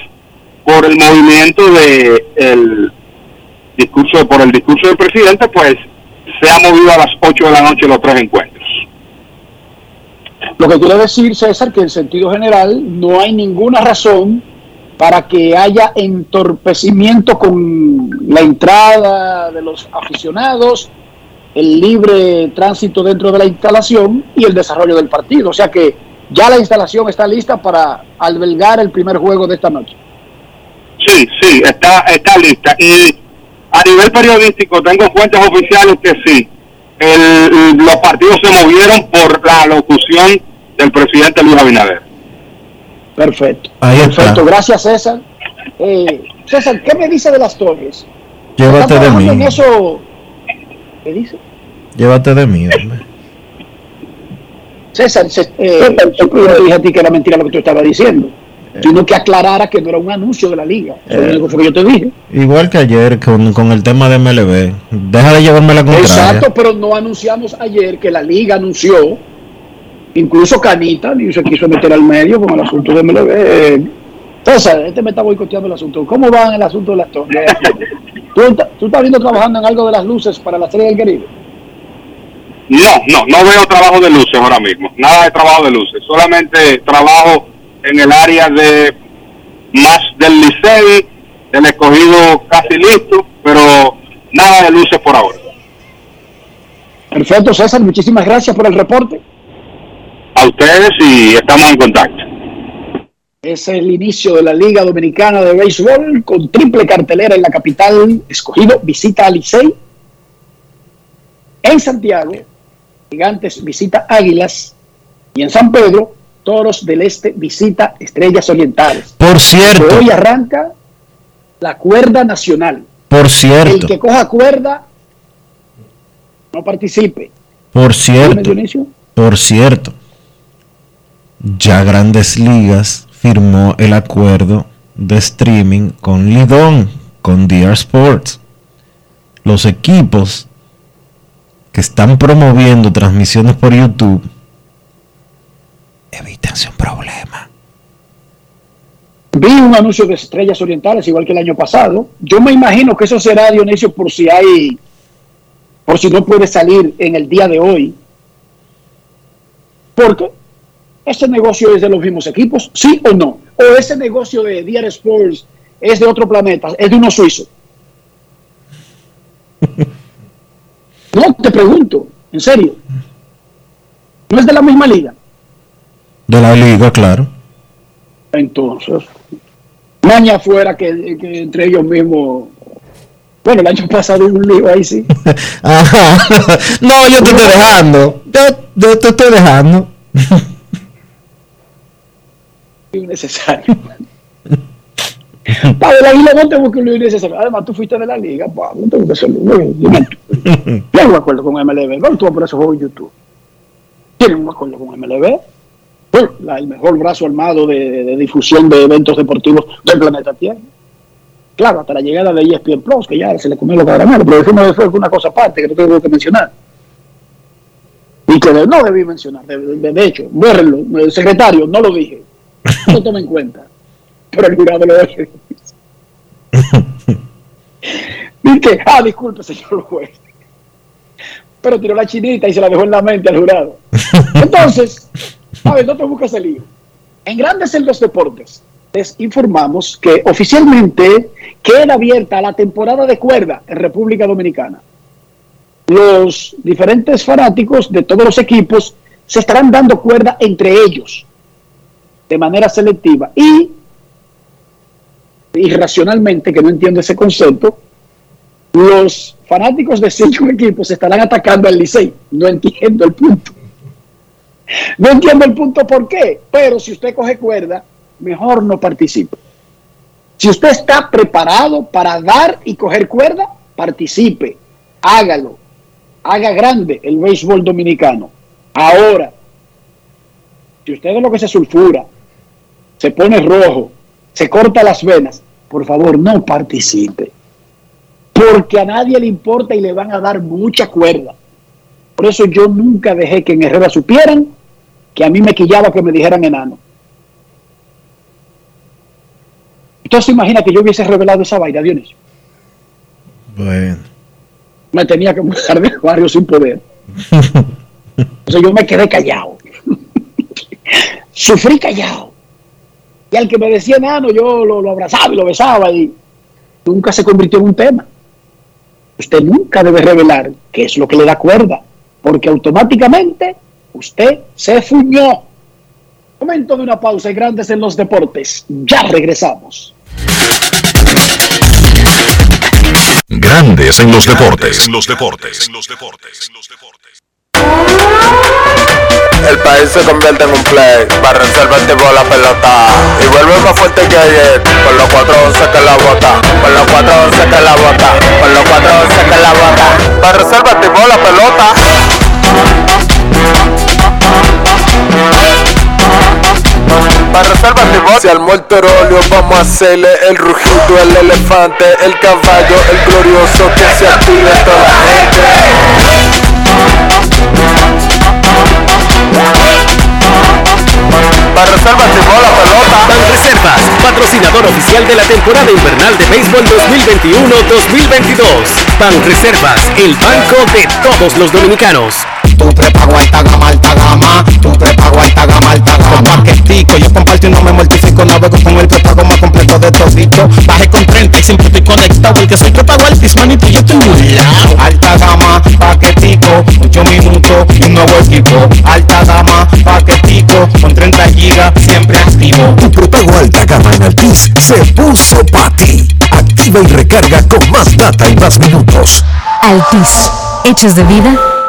por el movimiento de el discurso, por el discurso del presidente, pues se ha movido a las ocho de la noche los tres encuentros. Lo que quiero decir, César, que en sentido general no hay ninguna razón para que haya entorpecimiento con la entrada de los aficionados, el libre tránsito dentro de la instalación y el desarrollo del partido. O sea que ya la instalación está lista para albergar el primer juego de esta noche. Sí, sí, está está lista. Y a nivel periodístico tengo fuentes oficiales que sí, el, los partidos se movieron por la locución del presidente Luis Abinader. Perfecto. Ahí está. Perfecto, gracias César. Eh, César, ¿qué me dice de las torres? Llévate de mí. En eso... ¿Qué dice? Llévate de mí, hombre. César, César eh, yo primero dije a ti que era mentira lo que tú estabas diciendo, sino que aclarara que no era un anuncio de la liga. Eso eh, es lo que yo te dije. Igual que ayer con, con el tema de M L B. Deja de llevarme la contraria. Exacto, pero no anunciamos ayer que la liga anunció, incluso Canita, y se quiso meter al medio con el asunto de M L B. Eh, César, este me está boicoteando el asunto. ¿Cómo va en el asunto de las torres? ¿Tú, ¿Tú estás viendo trabajando en algo de las luces para la Serie del Caribe? No, no, no veo trabajo de luces ahora mismo. Nada de trabajo de luces. Solamente trabajo en el área de más del Licey, del Escogido casi listo, pero nada de luces por ahora. Perfecto, César. Muchísimas gracias por el reporte. A ustedes y estamos en contacto. Es el inicio de la Liga Dominicana de Béisbol con triple cartelera en la capital. Escogido visita a Licey. En Santiago, Gigantes visita Águilas. Y en San Pedro, Toros del Este visita Estrellas Orientales. Por cierto. Pero hoy arranca la cuerda nacional. Por cierto. El que coja cuerda no participe. Por cierto. Por cierto. Ya Grandes Ligas firmó el acuerdo de streaming con Lidón, con D R Sports. Los equipos que están promoviendo transmisiones por YouTube, evítense un problema. Vi un anuncio de Estrellas Orientales, igual que el año pasado. Yo me imagino que eso será, Dionisio, por si hay, por si no puede salir en el día de hoy. ¿Por qué? ¿Ese negocio es de los mismos equipos? ¿Sí o no? ¿O ese negocio de D R Sports es de otro planeta? ¿Es de unos suizos? No, te pregunto. En serio. ¿No es de la misma liga? De la liga, claro. Entonces, mañana fuera que, que entre ellos mismos... Bueno, el año pasado un lío ahí, sí. Ajá. No, yo te estoy dejando. Yo, yo te estoy dejando. Innecesario. Pablo Aguilar, no tengo que lo innecesario. Además, tú fuiste de la liga, Pablo, no tengo que hacerlo. Yo no me acuerdo con M L B, no, tú vas por esos juegos en YouTube. Tienen un acuerdo con M L B. la, el mejor brazo armado de, de, de difusión de eventos deportivos del planeta Tierra. Claro, hasta la llegada de E S P N Plus, que ya se le comió los caramales, pero decimos eso es una cosa aparte que no tengo que mencionar. Y que no debí mencionar, de, de, de hecho, bórrenlo, el secretario, no lo dije, no tomen en cuenta, pero el jurado lo dejé. Dije, ah, disculpe, señor juez, pero tiró la chinita y se la dejó en la mente al jurado. Entonces, a ver, no te busques el lío. En Grandes en los Deportes, les informamos que oficialmente queda abierta la temporada de cuerda en República Dominicana. Los diferentes fanáticos de todos los equipos se estarán dando cuerda entre ellos de manera selectiva y irracionalmente, que no entiendo ese concepto, los fanáticos de cinco equipos estarán atacando al Licey. No entiendo el punto. No entiendo el punto por qué, pero si usted coge cuerda, mejor no participe. Si usted está preparado para dar y coger cuerda, participe, hágalo. Haga grande el béisbol dominicano. Ahora, si usted es lo que se sulfura, se pone rojo, se corta las venas, por favor no participe. Porque a nadie le importa y le van a dar mucha cuerda. Por eso yo nunca dejé que en Herrera supieran que a mí me quillaba que me dijeran enano. Entonces imagina que yo hubiese revelado esa vaina, Dionisio. Bueno. Me tenía que mudar del barrio sin poder. Entonces yo me quedé callado. Sufrí callado. Y al que me decía enano, yo lo, lo abrazaba y lo besaba y nunca se convirtió en un tema. Usted nunca debe revelar qué es lo que le da cuerda, porque automáticamente usted se fuñó. Momento de una pausa y Grandes en los Deportes. Ya regresamos. Grandes en los Deportes. Los Deportes. Los Deportes. Los Deportes. El país se convierte en un play. Barran Serven tiró la pelota y vuelve más fuerte que ayer. Por los cuatro once que la bota. Por los cuatro once que la bota. Por los cuatro once que la bota. Barran Serven tiró la pelota. Si al morterolio vamos a hacerle el rugido, el elefante, el caballo, el glorioso que se active toda la gente. Banreservas tiró la pelota. Banreservas, patrocinador oficial de la temporada invernal de béisbol dos mil veintiuno dos mil veintidós. Banreservas, el banco de todos los dominicanos. Tu prepago alta gama, alta gama. Tu prepago alta gama, alta gama. Con paquetico, yo comparto y no me mortifico. Navego con el prepago más completo de todito. Bajé con treinta y siempre estoy conectado, porque soy prepago altis, manito, yo estoy muy lado. Alta gama, paquetico, ocho minutos y un nuevo equipo. Alta gama, paquetico, con treinta gigas, siempre activo. Tu prepago alta gama en Altis se puso pa' ti. Activa y recarga con más data y más minutos. Altis, hechos de vida,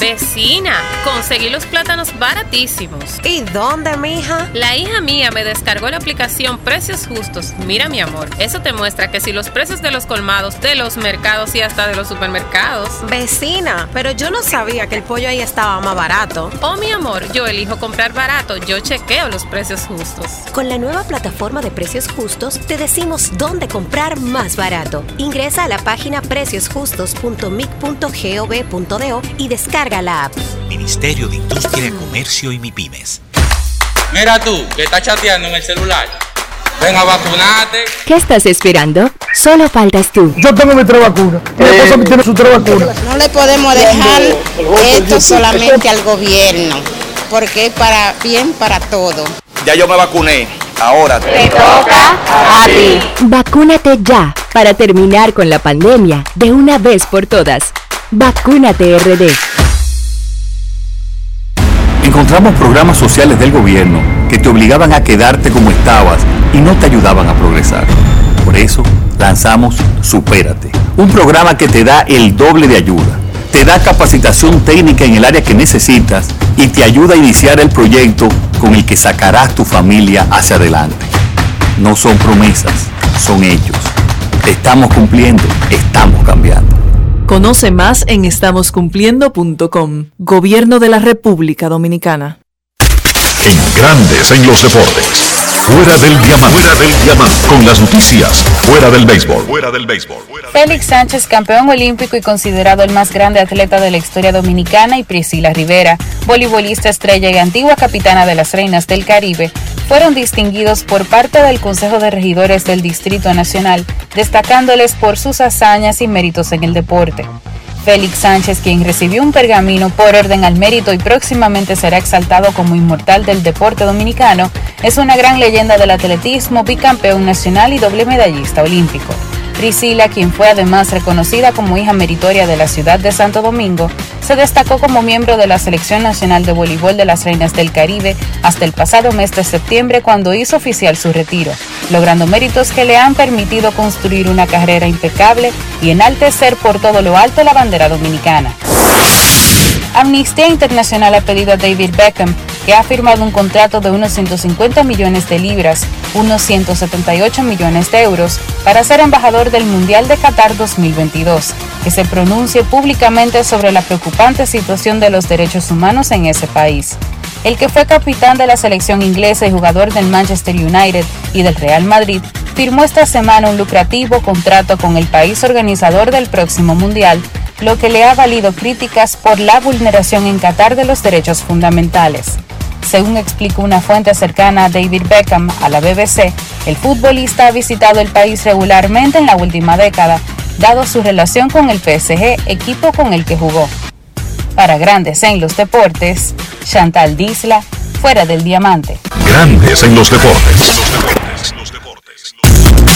Vecina, conseguí los plátanos baratísimos. ¿Y dónde, mija? La hija mía me descargó la aplicación Precios Justos. Mira, mi amor, eso te muestra que si los precios de los colmados, de los mercados y hasta de los supermercados. Vecina, pero yo no sabía que el pollo ahí estaba más barato. Oh, mi amor, yo elijo comprar barato, yo chequeo los precios justos. Con la nueva plataforma de Precios Justos, te decimos dónde comprar más barato. Ingresa a la página precios justos punto mic punto gov punto do y descarga la app. Ministerio de Industria, Comercio y MIPYMES. Mira tú, que estás chateando en el celular. Ven a vacunarte. ¿Qué estás esperando? Solo faltas tú. Yo tengo mi tres vacunas. Mi esposa tiene su tres vacunas. No le podemos dejar esto solamente al gobierno, porque es para bien para todo. Ya yo me vacuné. Ahora te, te toca a ti. Vacúnate ya para terminar con la pandemia de una vez por todas. Vacúnate R D. Encontramos programas sociales del gobierno que te obligaban a quedarte como estabas y no te ayudaban a progresar. Por eso lanzamos Supérate, un programa que te da el doble de ayuda, te da capacitación técnica en el área que necesitas y te ayuda a iniciar el proyecto con el que sacarás tu familia hacia adelante. No son promesas, son hechos. Te estamos cumpliendo, estamos cambiando. Conoce más en estamos cumpliendo punto com. Gobierno de la República Dominicana. En Grandes en los Deportes. Fuera del diamante. Fuera del diamante. Con las noticias. Fuera del béisbol. Fuera del béisbol. Félix Sánchez, campeón olímpico y considerado el más grande atleta de la historia dominicana, y Priscila Rivera, voleibolista estrella y antigua capitana de las Reinas del Caribe, fueron distinguidos por parte del Consejo de Regidores del Distrito Nacional, destacándoles por sus hazañas y méritos en el deporte. Félix Sánchez, quien recibió un pergamino por orden al mérito y próximamente será exaltado como inmortal del deporte dominicano, es una gran leyenda del atletismo, bicampeón nacional y doble medallista olímpico. Priscila, quien fue además reconocida como hija meritoria de la ciudad de Santo Domingo, se destacó como miembro de la Selección Nacional de Voleibol de las Reinas del Caribe hasta el pasado mes de septiembre, cuando hizo oficial su retiro, logrando méritos que le han permitido construir una carrera impecable y enaltecer por todo lo alto la bandera dominicana. Amnistía Internacional ha pedido a David Beckham, que ha firmado un contrato de unos ciento cincuenta millones de libras, unos ciento setenta y ocho millones de euros, para ser embajador del Mundial de Qatar dos mil veintidós, que se pronuncie públicamente sobre la preocupante situación de los derechos humanos en ese país. El que fue capitán de la selección inglesa y jugador del Manchester United y del Real Madrid, firmó esta semana un lucrativo contrato con el país organizador del próximo Mundial, lo que le ha valido críticas por la vulneración en Qatar de los derechos fundamentales. Según explicó una fuente cercana a David Beckham a la B B C, el futbolista ha visitado el país regularmente en la última década, dado su relación con el P S G, equipo con el que jugó. Para Grandes en los Deportes, Chantal Disla, fuera del diamante. Grandes en los Deportes. Los deportes, los deportes, los...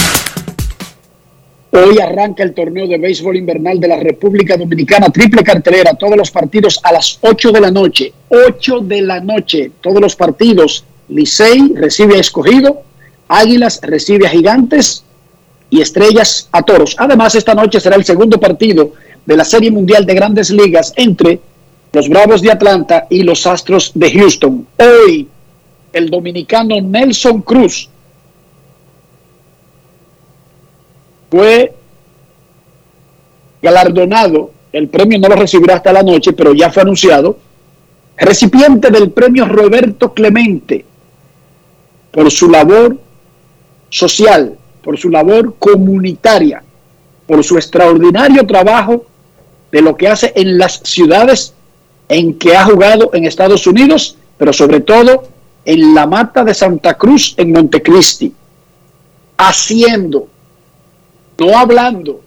Hoy arranca el torneo de béisbol invernal de la República Dominicana, triple cartelera, todos los partidos a las ocho de la noche. ocho de la noche, todos los partidos. Licey recibe a Escogido, Águilas recibe a Gigantes y Estrellas a Toros. Además, esta noche será el segundo partido de la Serie Mundial de Grandes Ligas entre los Bravos de Atlanta y los Astros de Houston. Hoy, el dominicano Nelson Cruz fue galardonado. El premio no lo recibirá hasta la noche, pero ya fue anunciado recipiente del premio Roberto Clemente por su labor social, por su labor comunitaria, por su extraordinario trabajo de lo que hace en las ciudades en que ha jugado en Estados Unidos, pero sobre todo en la Mata de Santa Cruz en Montecristi, haciendo, no hablando.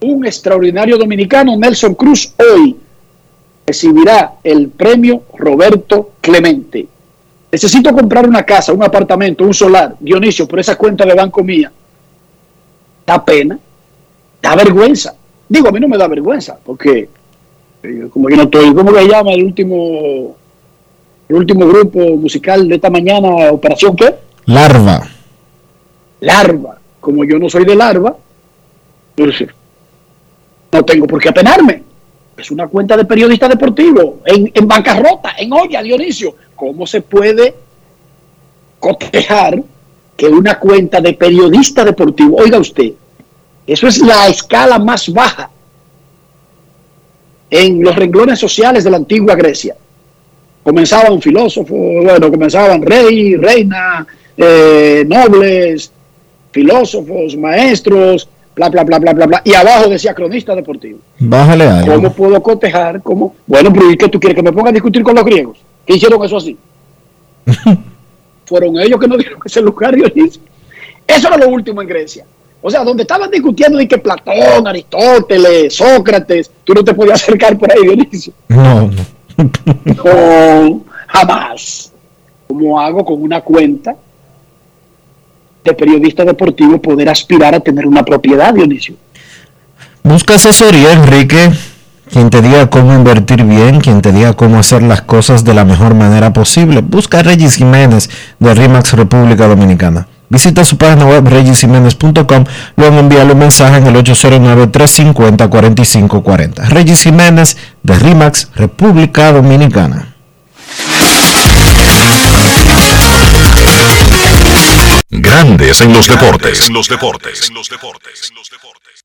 Un extraordinario dominicano, Nelson Cruz, hoy recibirá el premio Roberto Clemente. Necesito comprar una casa, un apartamento, un solar, Dionisio, por esa cuenta de banco mía. Da pena, da vergüenza. Digo, a mí no me da vergüenza, porque eh, como yo no estoy, ¿cómo le llama el último el último grupo musical de esta mañana? ¿Operación qué? Larva. Larva. Como yo no soy de Larva, pues, no tengo por qué apenarme. Es una cuenta de periodista deportivo, en, en bancarrota, en olla, Dionisio. ¿Cómo se puede cotejar que una cuenta de periodista deportivo, oiga usted, eso es la escala más baja en los renglones sociales de la antigua Grecia? Comenzaban filósofos, bueno, comenzaban rey, reina, eh, nobles, filósofos, maestros, bla, bla, bla, bla, bla, bla, y abajo decía cronista deportivo. Bájale algo. ¿Cómo puedo cotejar? ¿Cómo? Bueno, pero ¿y qué tú quieres? ¿Que me ponga a discutir con los griegos? ¿Qué hicieron eso así? Fueron ellos que nos dieron ese lugar, Dionisio. Eso era lo último en Grecia. O sea, donde estaban discutiendo de que Platón, Aristóteles, Sócrates, tú no te podías acercar por ahí, Dionisio. No. No, jamás. ¿Cómo hago con una cuenta de periodista deportivo poder aspirar a tener una propiedad, Dionisio? Busca asesoría, Enrique, quien te diga cómo invertir bien, quien te diga cómo hacer las cosas de la mejor manera posible. Busca a Regis Jiménez de RIMAX República Dominicana. Visita su página web regis jiménez punto com, luego envíale un mensaje en el ocho cero nueve, tres cinco cero, cuatro cinco cuatro cero. Regis Jiménez, de RIMAX, República Dominicana. Grandes en los deportes. En los deportes. En los deportes. En los deportes.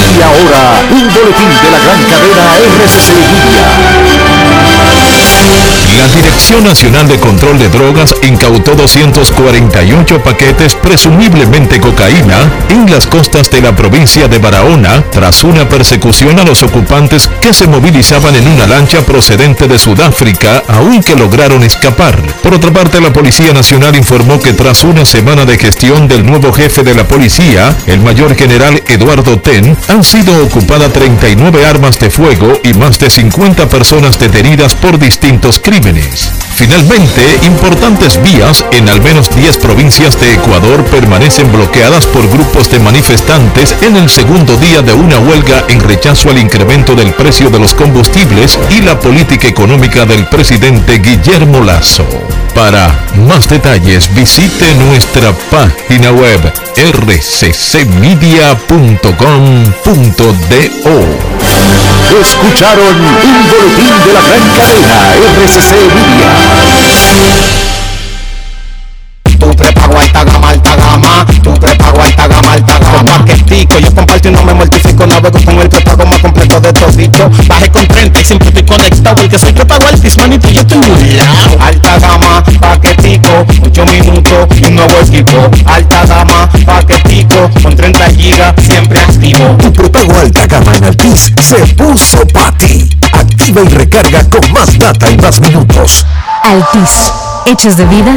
Y ahora, un boletín de la gran cadena R C C Media. La Dirección Nacional de Control de Drogas incautó doscientos cuarenta y ocho paquetes, presumiblemente cocaína, en las costas de la provincia de Barahona, tras una persecución a los ocupantes que se movilizaban en una lancha procedente de Sudáfrica, aunque lograron escapar. Por otra parte, la Policía Nacional informó que tras una semana de gestión del nuevo jefe de la policía, el mayor general Eduardo Ten, han sido ocupadas treinta y nueve armas de fuego y más de cincuenta personas detenidas por distintos crímenes. Finalmente, importantes vías en al menos diez provincias de Ecuador permanecen bloqueadas por grupos de manifestantes en el segundo día de una huelga en rechazo al incremento del precio de los combustibles y la política económica del presidente Guillermo Lasso. Para más detalles, visite nuestra página web r c c media punto com punto d o. Escucharon un boletín de la gran cadena R C C Media. Tu prepago alta gama, alta gama. Tu prepago alta gama, alta gama. Con paquetico, yo comparto y no me mortifico. Navego con el prepago más completo de todos dichos. Bajé con treinta y siempre estoy conectado, porque soy prepago altis, manito, yo estoy muy lado. Alta gama, paquetico, ocho minutos y un nuevo equipo. Alta gama, paquetico, con treinta gigas, siempre activo. Tu prepago alta gama en Altis se puso pa' ti. Activa y recarga con más data y más minutos. Altis, hechos de vida,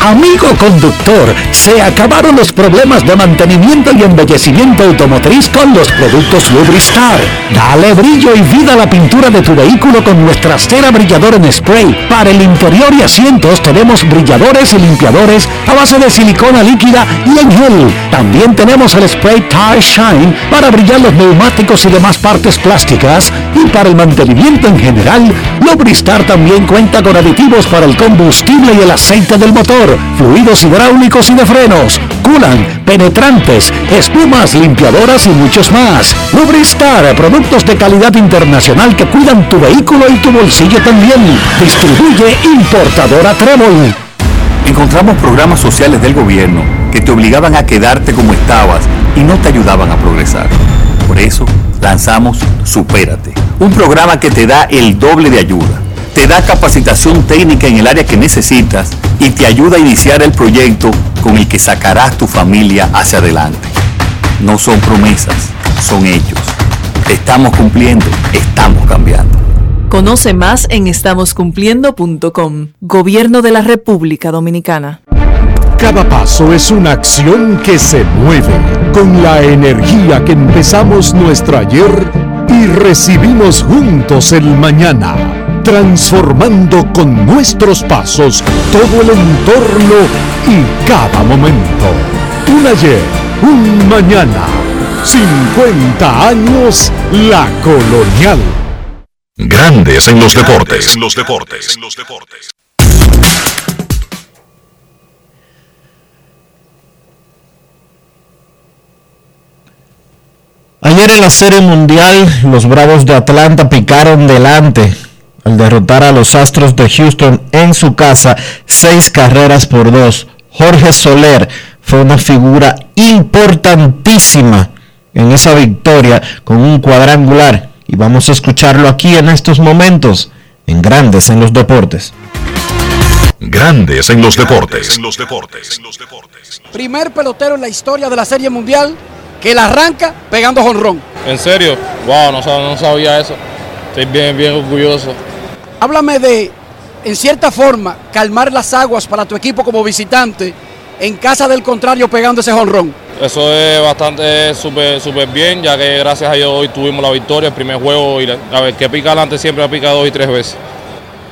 Amigo conductor, se acabaron los problemas de mantenimiento y embellecimiento automotriz con los productos Lubristar. Dale brillo y vida a la pintura de tu vehículo con nuestra cera brilladora en spray. Para el interior y asientos tenemos brilladores y limpiadores a base de silicona líquida y en gel. También tenemos el spray Tire Shine para brillar los neumáticos y demás partes plásticas. Y para el mantenimiento en general, Lubristar también cuenta con aditivos para el combustible y el aceite del motor, fluidos hidráulicos y de frenos, culan, penetrantes, espumas, limpiadoras y muchos más. Lubristar, productos de calidad internacional que cuidan tu vehículo y tu bolsillo también. Distribuye importadora Trébol. Encontramos programas sociales del gobierno que te obligaban a quedarte como estabas y no te ayudaban a progresar. Por eso lanzamos Supérate, un programa que te da el doble de ayuda. Te da capacitación técnica en el área que necesitas y te ayuda a iniciar el proyecto con el que sacarás tu familia hacia adelante. No son promesas, son hechos. Te estamos cumpliendo, estamos cambiando. Conoce más en estamos cumpliendo punto com. Gobierno de la República Dominicana. Cada paso es una acción que se mueve con la energía que empezamos nuestro ayer y recibimos juntos el mañana. Transformando con nuestros pasos todo el entorno y cada momento. Un ayer, un mañana. cincuenta años La Colonial. Grandes en los deportes. En los deportes. En los deportes. Ayer en la Serie Mundial, los Bravos de Atlanta picaron delante al derrotar a los Astros de Houston en su casa, seis carreras por dos. Jorge Soler fue una figura importantísima en esa victoria con un cuadrangular. Y vamos a escucharlo aquí en estos momentos, en Grandes en los Deportes. Grandes en los Deportes. Primer pelotero en la historia de la Serie Mundial que la arranca pegando jonrón. ¿En serio? Wow, no, no sabía eso. Estoy bien, bien orgulloso. Háblame de, en cierta forma, calmar las aguas para tu equipo como visitante en casa del contrario pegando ese jonrón. Eso es bastante, súper súper bien, ya que gracias a Dios hoy tuvimos la victoria, el primer juego, y la, a ver, que pica adelante siempre ha picado dos y tres veces.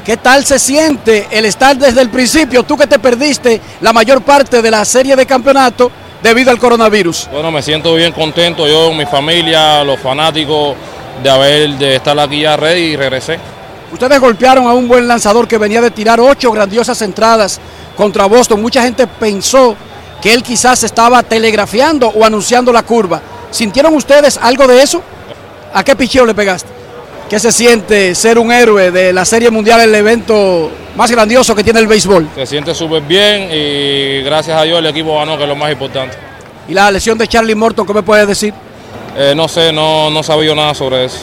¿Qué tal se siente el estar desde el principio? Tú que te perdiste la mayor parte de la serie de campeonato debido al coronavirus. Bueno, me siento bien contento, yo, mi familia, los fanáticos, de haber, de estar aquí ya ready, y regresé. Ustedes golpearon a un buen lanzador que venía de tirar ocho grandiosas entradas contra Boston. Mucha gente pensó que él quizás estaba telegrafiando o anunciando la curva. ¿Sintieron ustedes algo de eso? ¿A qué picheo le pegaste? ¿Qué se siente ser un héroe de la Serie Mundial, el evento más grandioso que tiene el béisbol? Se siente súper bien y gracias a Dios el equipo ganó, que es lo más importante. ¿Y la lesión de Charlie Morton, qué me puedes decir? Eh, no sé, no, no sabía nada sobre eso.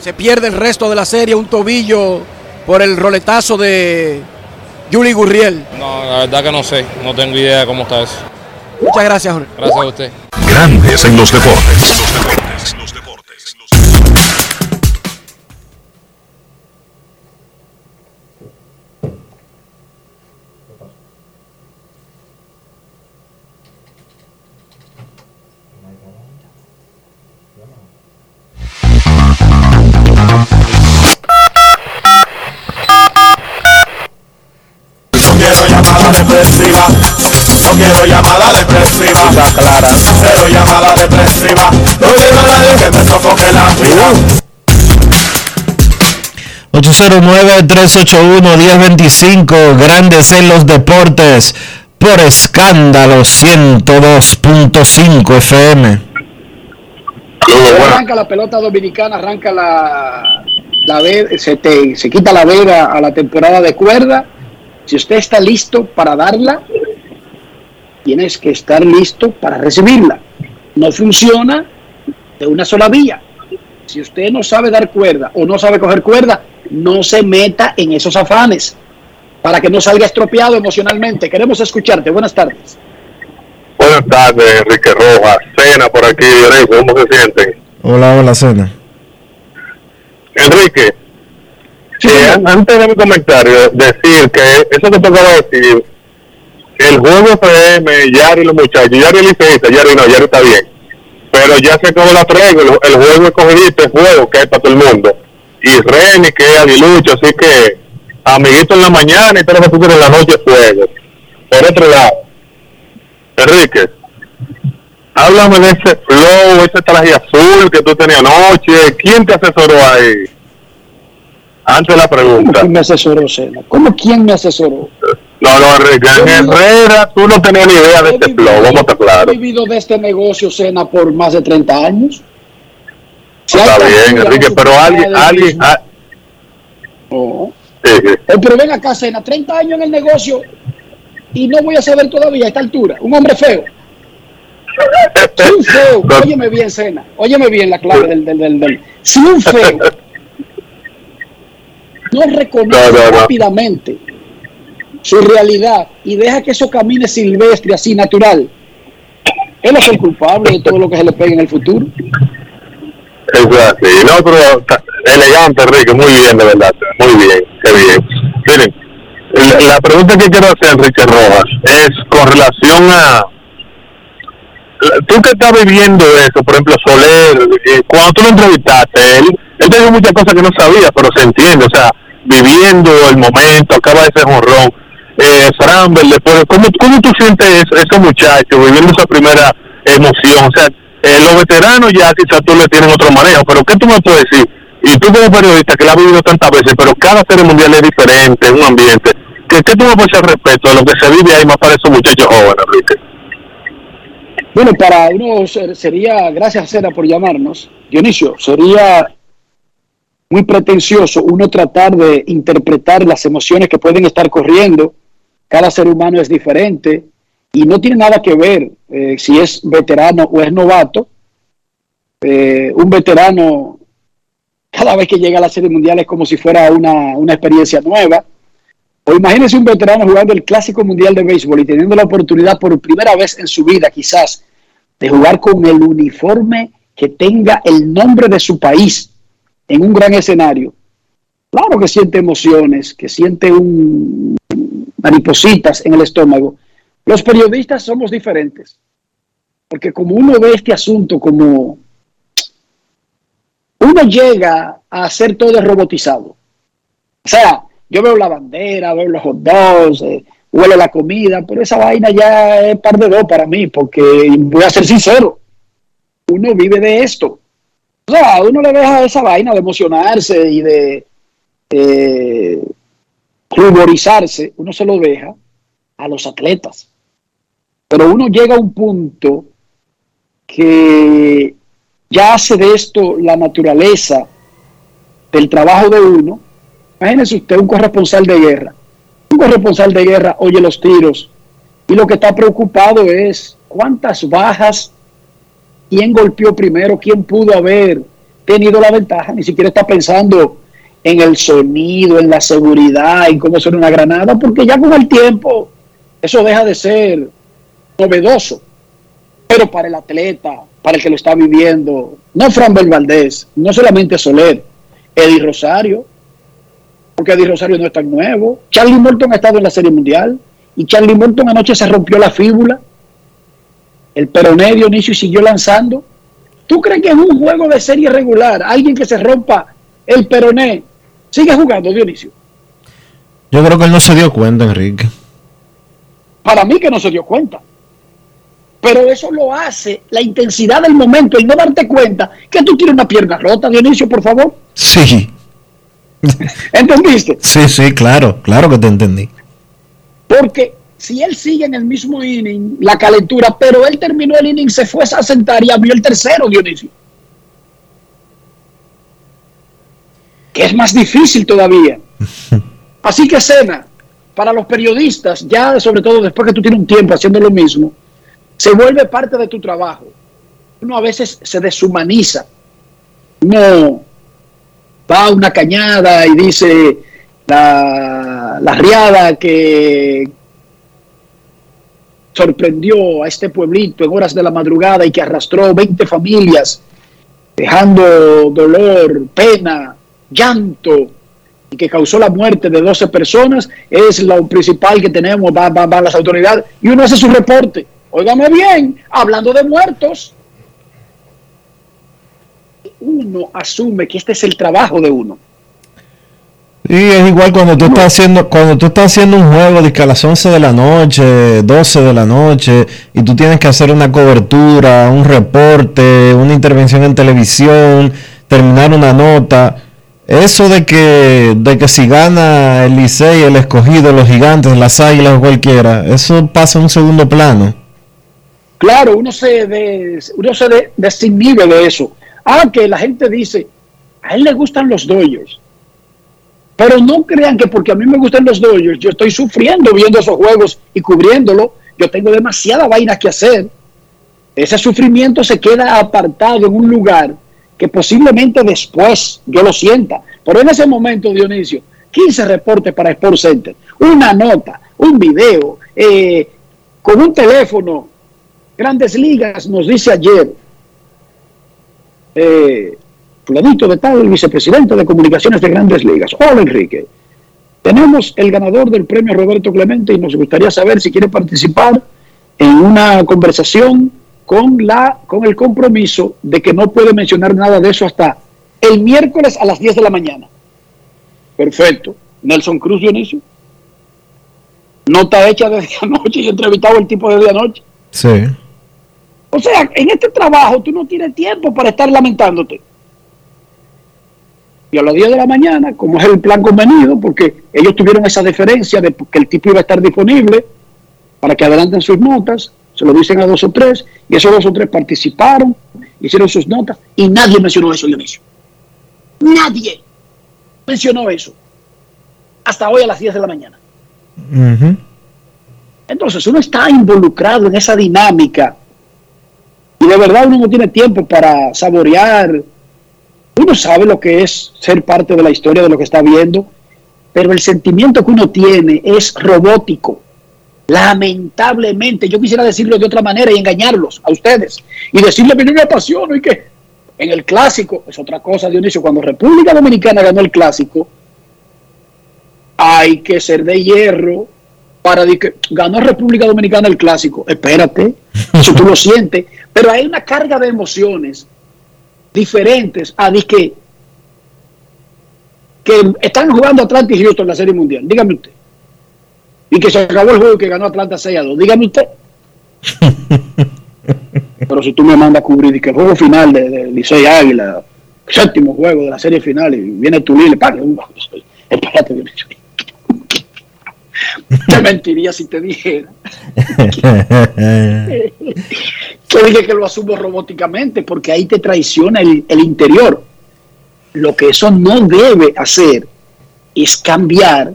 Se pierde el resto de la serie, un tobillo por el roletazo de Yuli Gurriel. No, la verdad que no sé, no tengo idea de cómo está eso. Muchas gracias, Jorge. Gracias a usted. Grandes en los deportes. Los deportes, los deportes, los depresiva, no quiero llamada depresiva, la clara, cero llamada depresiva, no quiero a nadie que me sofoque la vida. ocho cero nueve, tres ocho uno, uno cero dos cinco, Grandes en los Deportes, por Escándalo ciento dos punto cinco F M. Arranca la pelota dominicana, arranca la, la se, te, se quita la veda a la temporada de cuerda. Si usted está listo para darla, tienes que estar listo para recibirla. No funciona de una sola vía. Si usted no sabe dar cuerda o no sabe coger cuerda, no se meta en esos afanes para que no salga estropeado emocionalmente. Queremos escucharte. Buenas tardes. Buenas tardes, Enrique Rojas. Cena por aquí, ¿cómo se siente? Hola, hola, Cena. Enrique. Sí, antes de mi comentario, decir que eso te tocaba decir, que el juego F M, Yari y los muchachos, Yari licencia, Yari no, Yari está bien, pero ya se acabó la tregua, el, el juego escogidito, el juego que es para todo el mundo, y Reni, que es Aguilucho, así que amiguito en la mañana y todo lo que tú en la noche es juego. Por otro lado, Enrique, háblame de ese flow, ese traje azul que tú tenías anoche, ¿quién te asesoró ahí? Antes la pregunta. ¿Cómo quién me asesoró, Sena? ¿Cómo quién me asesoró? No, no, Joen Herrera, tú no tenías ni idea de este vivido, flow, vamos a estar claros. He vivido de este negocio, Sena, por más de treinta años. Si Está bien, Enrique, pero alguien... alguien no. A... Oh. Sí, sí. Pero ven acá, Sena, treinta años en el negocio y no voy a saber todavía a esta altura. Un hombre feo. Si un feo, óyeme bien, Sena, óyeme bien la clave del... del, del, del. Si un feo... no reconoce no, no, no. rápidamente su realidad y deja que eso camine silvestre, así natural, él es el culpable de todo lo que se le pegue en el futuro. Es así, no, pero elegante, Enrique, muy bien, de verdad, muy bien, qué bien. Miren, la, la pregunta que quiero hacer, Enrique Rojas, es con relación a tú que estás viviendo eso, por ejemplo, Soler, eh, cuando tú lo entrevistaste, él, él te dijo muchas cosas que no sabía, pero se entiende, o sea, viviendo el momento, acaba ese jonrón, eh, Framber, después, ¿cómo, ¿cómo tú sientes eso, ese muchacho viviendo esa primera emoción? O sea, eh, los veteranos ya quizás tú le tienen otro manejo, pero ¿qué tú me puedes decir? Y tú como periodista que la has vivido tantas veces, pero cada serie mundial es diferente, es un ambiente, ¿qué, qué tú me puedes decir al respecto de lo que se vive ahí más para esos muchachos jóvenes, Enrique? Bueno, para uno sería, gracias Cera por llamarnos, Dionisio, sería muy pretencioso uno tratar de interpretar las emociones que pueden estar corriendo. Cada ser humano es diferente y no tiene nada que ver eh, si es veterano o es novato. Eh, un veterano, cada vez que llega a la Serie Mundial es como si fuera una, una experiencia nueva. O imagínense un veterano jugando el Clásico Mundial de Béisbol y teniendo la oportunidad por primera vez en su vida, quizás, de jugar con el uniforme que tenga el nombre de su país en un gran escenario. Claro que siente emociones, que siente un maripositas en el estómago, Los periodistas somos diferentes, porque como uno ve este asunto, como uno llega a hacer todo robotizado. O sea, yo veo la bandera, veo los hot dogs, eh, huele la comida, pero esa vaina ya es par de dos para mí, porque voy a ser sincero, uno vive de esto. O sea, uno le deja esa vaina de emocionarse y de eh, ruborizarse, uno se lo deja a los atletas. Pero uno llega a un punto que ya hace de esto la naturaleza del trabajo de uno. Imagínese usted un corresponsal de guerra. Un corresponsal de guerra oye los tiros y lo que está preocupado es cuántas bajas, quién golpeó primero, quién pudo haber tenido la ventaja. Ni siquiera está pensando en el sonido, en la seguridad, en cómo suena una granada, porque ya con el tiempo eso deja de ser novedoso. Pero para el atleta, para el que lo está viviendo, no Framber Valdez, no solamente Soler, Eddie Rosario, porque Eddie Rosario no es tan nuevo. Charlie Morton ha estado en la Serie Mundial y Charlie Morton anoche se rompió la fíbula, el peroné, Dionisio, y siguió lanzando. ¿Tú crees que es un juego de serie regular? Alguien que se rompa el peroné sigue jugando, Dionisio. Yo creo que él no se dio cuenta, Enrique. Para mí que no se dio cuenta. Pero eso lo hace la intensidad del momento, el no darte cuenta que tú tienes una pierna rota, Dionisio, por favor. Sí. ¿Entendiste? Sí, sí, claro, claro que te entendí. Porque si él sigue en el mismo inning, la calentura, pero él terminó el inning, se fue a sentar y abrió el tercero, Dionisio. Que es más difícil todavía. Así que, Sena, para los periodistas, ya sobre todo después que tú tienes un tiempo haciendo lo mismo, se vuelve parte de tu trabajo. Uno a veces se deshumaniza. Uno va a una cañada y dice la, la riada que sorprendió a este pueblito en horas de la madrugada y que arrastró veinte familias, dejando dolor, pena, llanto, y que causó la muerte de doce personas, es lo principal que tenemos, va, va, va las autoridades, y uno hace su reporte. Óigame bien, hablando de muertos, uno asume que este es el trabajo de uno. Y es igual cuando tú, no. estás, haciendo, cuando tú estás haciendo un juego de que a las once de la noche, doce de la noche, y tú tienes que hacer una cobertura, un reporte, una intervención en televisión, terminar una nota. Eso de que, de que si gana el Licey, el Escogido, los Gigantes, las Águilas o cualquiera, eso pasa a un segundo plano. Claro, uno se, des, uno se de, desinhibe de eso. Ah, que la gente dice, a él le gustan los Dodgers. Pero no crean que porque a mí me gustan los Dodgers, yo estoy sufriendo viendo esos juegos y cubriéndolo. Yo tengo demasiada vaina que hacer. Ese sufrimiento se queda apartado en un lugar que posiblemente después yo lo sienta. Pero en ese momento, Dionisio, quince reportes para Sports Center, una nota, un video, eh, con un teléfono. Grandes Ligas nos dice ayer, eh, fulanito de tal, el vicepresidente de comunicaciones de Grandes Ligas. Hola, Enrique, tenemos el ganador del premio Roberto Clemente y nos gustaría saber si quiere participar en una conversación con, la, con el compromiso de que no puede mencionar nada de eso hasta el miércoles a las diez de la mañana. Perfecto. Nelson Cruz, Dionisio, nota hecha desde anoche. Yo entrevistaba al tipo desde anoche. Sí. O sea, en este trabajo tú no tienes tiempo para estar lamentándote. Y a las diez de la mañana, como es el plan convenido, porque ellos tuvieron esa deferencia de que el tipo iba a estar disponible para que adelanten sus notas, se lo dicen a dos o tres, y esos dos o tres participaron, hicieron sus notas, y nadie mencionó eso, Dionisio. Nadie mencionó eso. Hasta hoy a las diez de la mañana. Uh-huh. Entonces uno está involucrado en esa dinámica. Y de verdad uno no tiene tiempo para saborear. Uno sabe lo que es ser parte de la historia de lo que está viendo, pero el sentimiento que uno tiene es robótico. Lamentablemente, yo quisiera decirlo de otra manera y engañarlos a ustedes. Y decirles, mira, me apasiono y que en el clásico, es otra cosa, Dionisio, cuando República Dominicana ganó el clásico, hay que ser de hierro para decir que ganó República Dominicana el Clásico. Espérate, eso tú lo sientes. Pero hay una carga de emociones diferentes a decir que, que están jugando Atlanta y Houston en la Serie Mundial. Dígame usted. Y que se acabó el juego y que ganó Atlanta seis a dos. Dígame usted. Pero si tú me mandas a cubrir y que el juego final de, de Licey Águila, séptimo juego de la serie final, y viene Tulí y le paga. Espérate, Dios mío. Te mentiría si te dijera yo dije que lo asumo robóticamente, porque ahí te traiciona el, el interior. Lo que eso no debe hacer es cambiar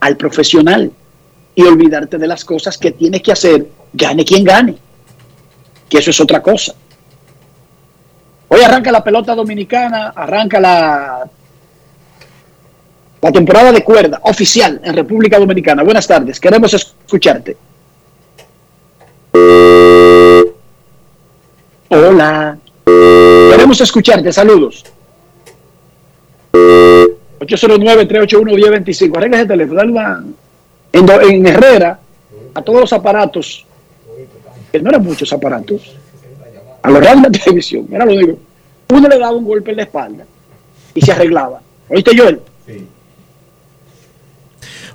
al profesional y olvidarte de las cosas que tienes que hacer, gane quien gane, que eso es otra cosa. Hoy arranca la pelota dominicana, arranca la La temporada de cuerda oficial en República Dominicana. Buenas tardes, queremos escucharte. Hola. Queremos escucharte, saludos. ocho cero nueve, tres ocho uno, uno cero dos cinco. Arregla ese teléfono, dale una... En, en Herrera, a todos los aparatos, que no eran muchos aparatos, a los radios de la televisión, era lo digo, uno le daba un golpe en la espalda y se arreglaba. ¿Oíste, Joel? Sí.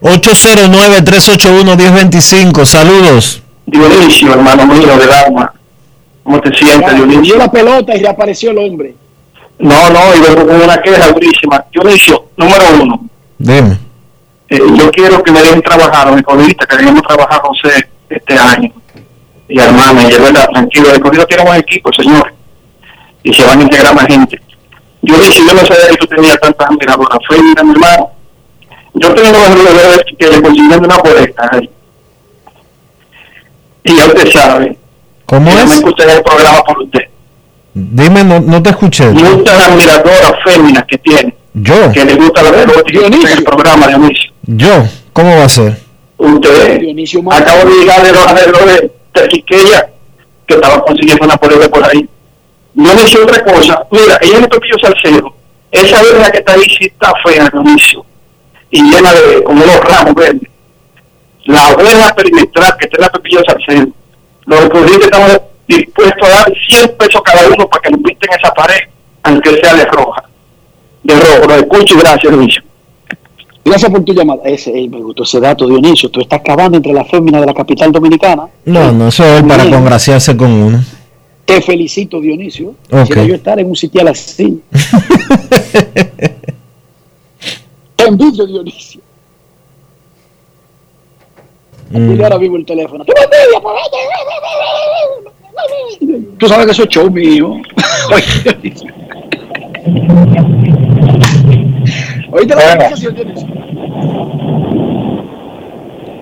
ocho cero nueve, tres ocho uno, uno cero dos cinco. Saludos. Dionisio, hermano mío del alma. ¿Cómo te sientes, Dionisio? Dio la pelota y reapareció el hombre. No, no, y vengo con una queja durísima. Dionisio, número uno. Dime. Eh, yo quiero que me dejen trabajar a los economistas, que debemos trabajar José este año. Y hermano, y es verdad, tranquilo, el economista tiene buen equipo, señor. Y se van a integrar más gente. Yo dije, yo no sabía que tú tenías tantas admiradoras. Fue mi hermano. Yo tengo los jugadores que le consiguieron una boleta ahí. Y ya usted sabe. ¿Cómo es? Yo me escuché el programa por usted. Dime, no, no te escuché. Muchas admiradoras féminas que tiene. Yo. Que le gusta la pelota. Dionisio. El programa, Dionisio. Yo. ¿Cómo va a ser? Usted. Dionisio, acabo de llegar de los alrededores de Quiqueya, que estaba consiguiendo una boleta por ahí. Yo le hice otra cosa. Mira, ella le topillo Salcedo. Esa verga que está ahí sí está fea, Dionisio. Y llena de, como los ramos verdes. La oveja perimetral que está en la Pepillo Salcedo. Los recurrentes estamos dispuestos a dar cien pesos cada uno para que nos pinten esa pared, aunque sea de roja. De rojo. Lo escucho y gracias, Dionisio. Gracias por tu llamada. Ese, ey, me gustó ese dato, Dionisio. Tú estás cavando entre las féminas de la capital dominicana. No, no, eso es para congraciarse con uno. Te felicito, Dionisio. Okay. Quisiera yo estar en un sitial así. Te envidio, Dionisio. Mm. Y ahora vivo el teléfono. ¡Tú me envidias! Tú sabes que eso es show mío. Oíste la conversación, Dionisio.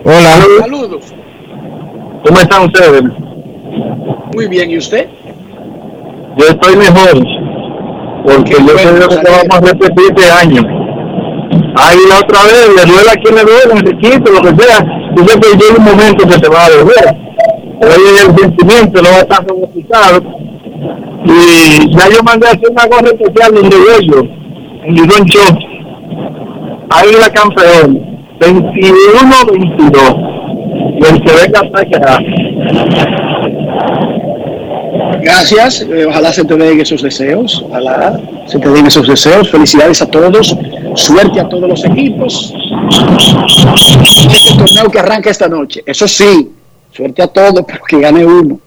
Hola. Saludos. ¿Cómo están ustedes? Muy bien, ¿y usted? Yo estoy mejor, porque yo creo que vamos a repetir este año. Ahí la otra vez, le duele a quien le duele, Enriquito, lo que sea. Yo sé que llega un momento que te va a devolver. Oye, el sentimiento lo va a estar robotizado. Y ya yo mandé a hacer una gorra especial donde yo, en Lidón Show. Ahí la campeón, veintiuno veintidós. Y el que venga hasta que gracias, eh, ojalá se te den esos deseos, ojalá se te den esos deseos, felicidades a todos, suerte a todos los equipos, este torneo que arranca esta noche, eso sí, suerte a todos, pero que gane uno.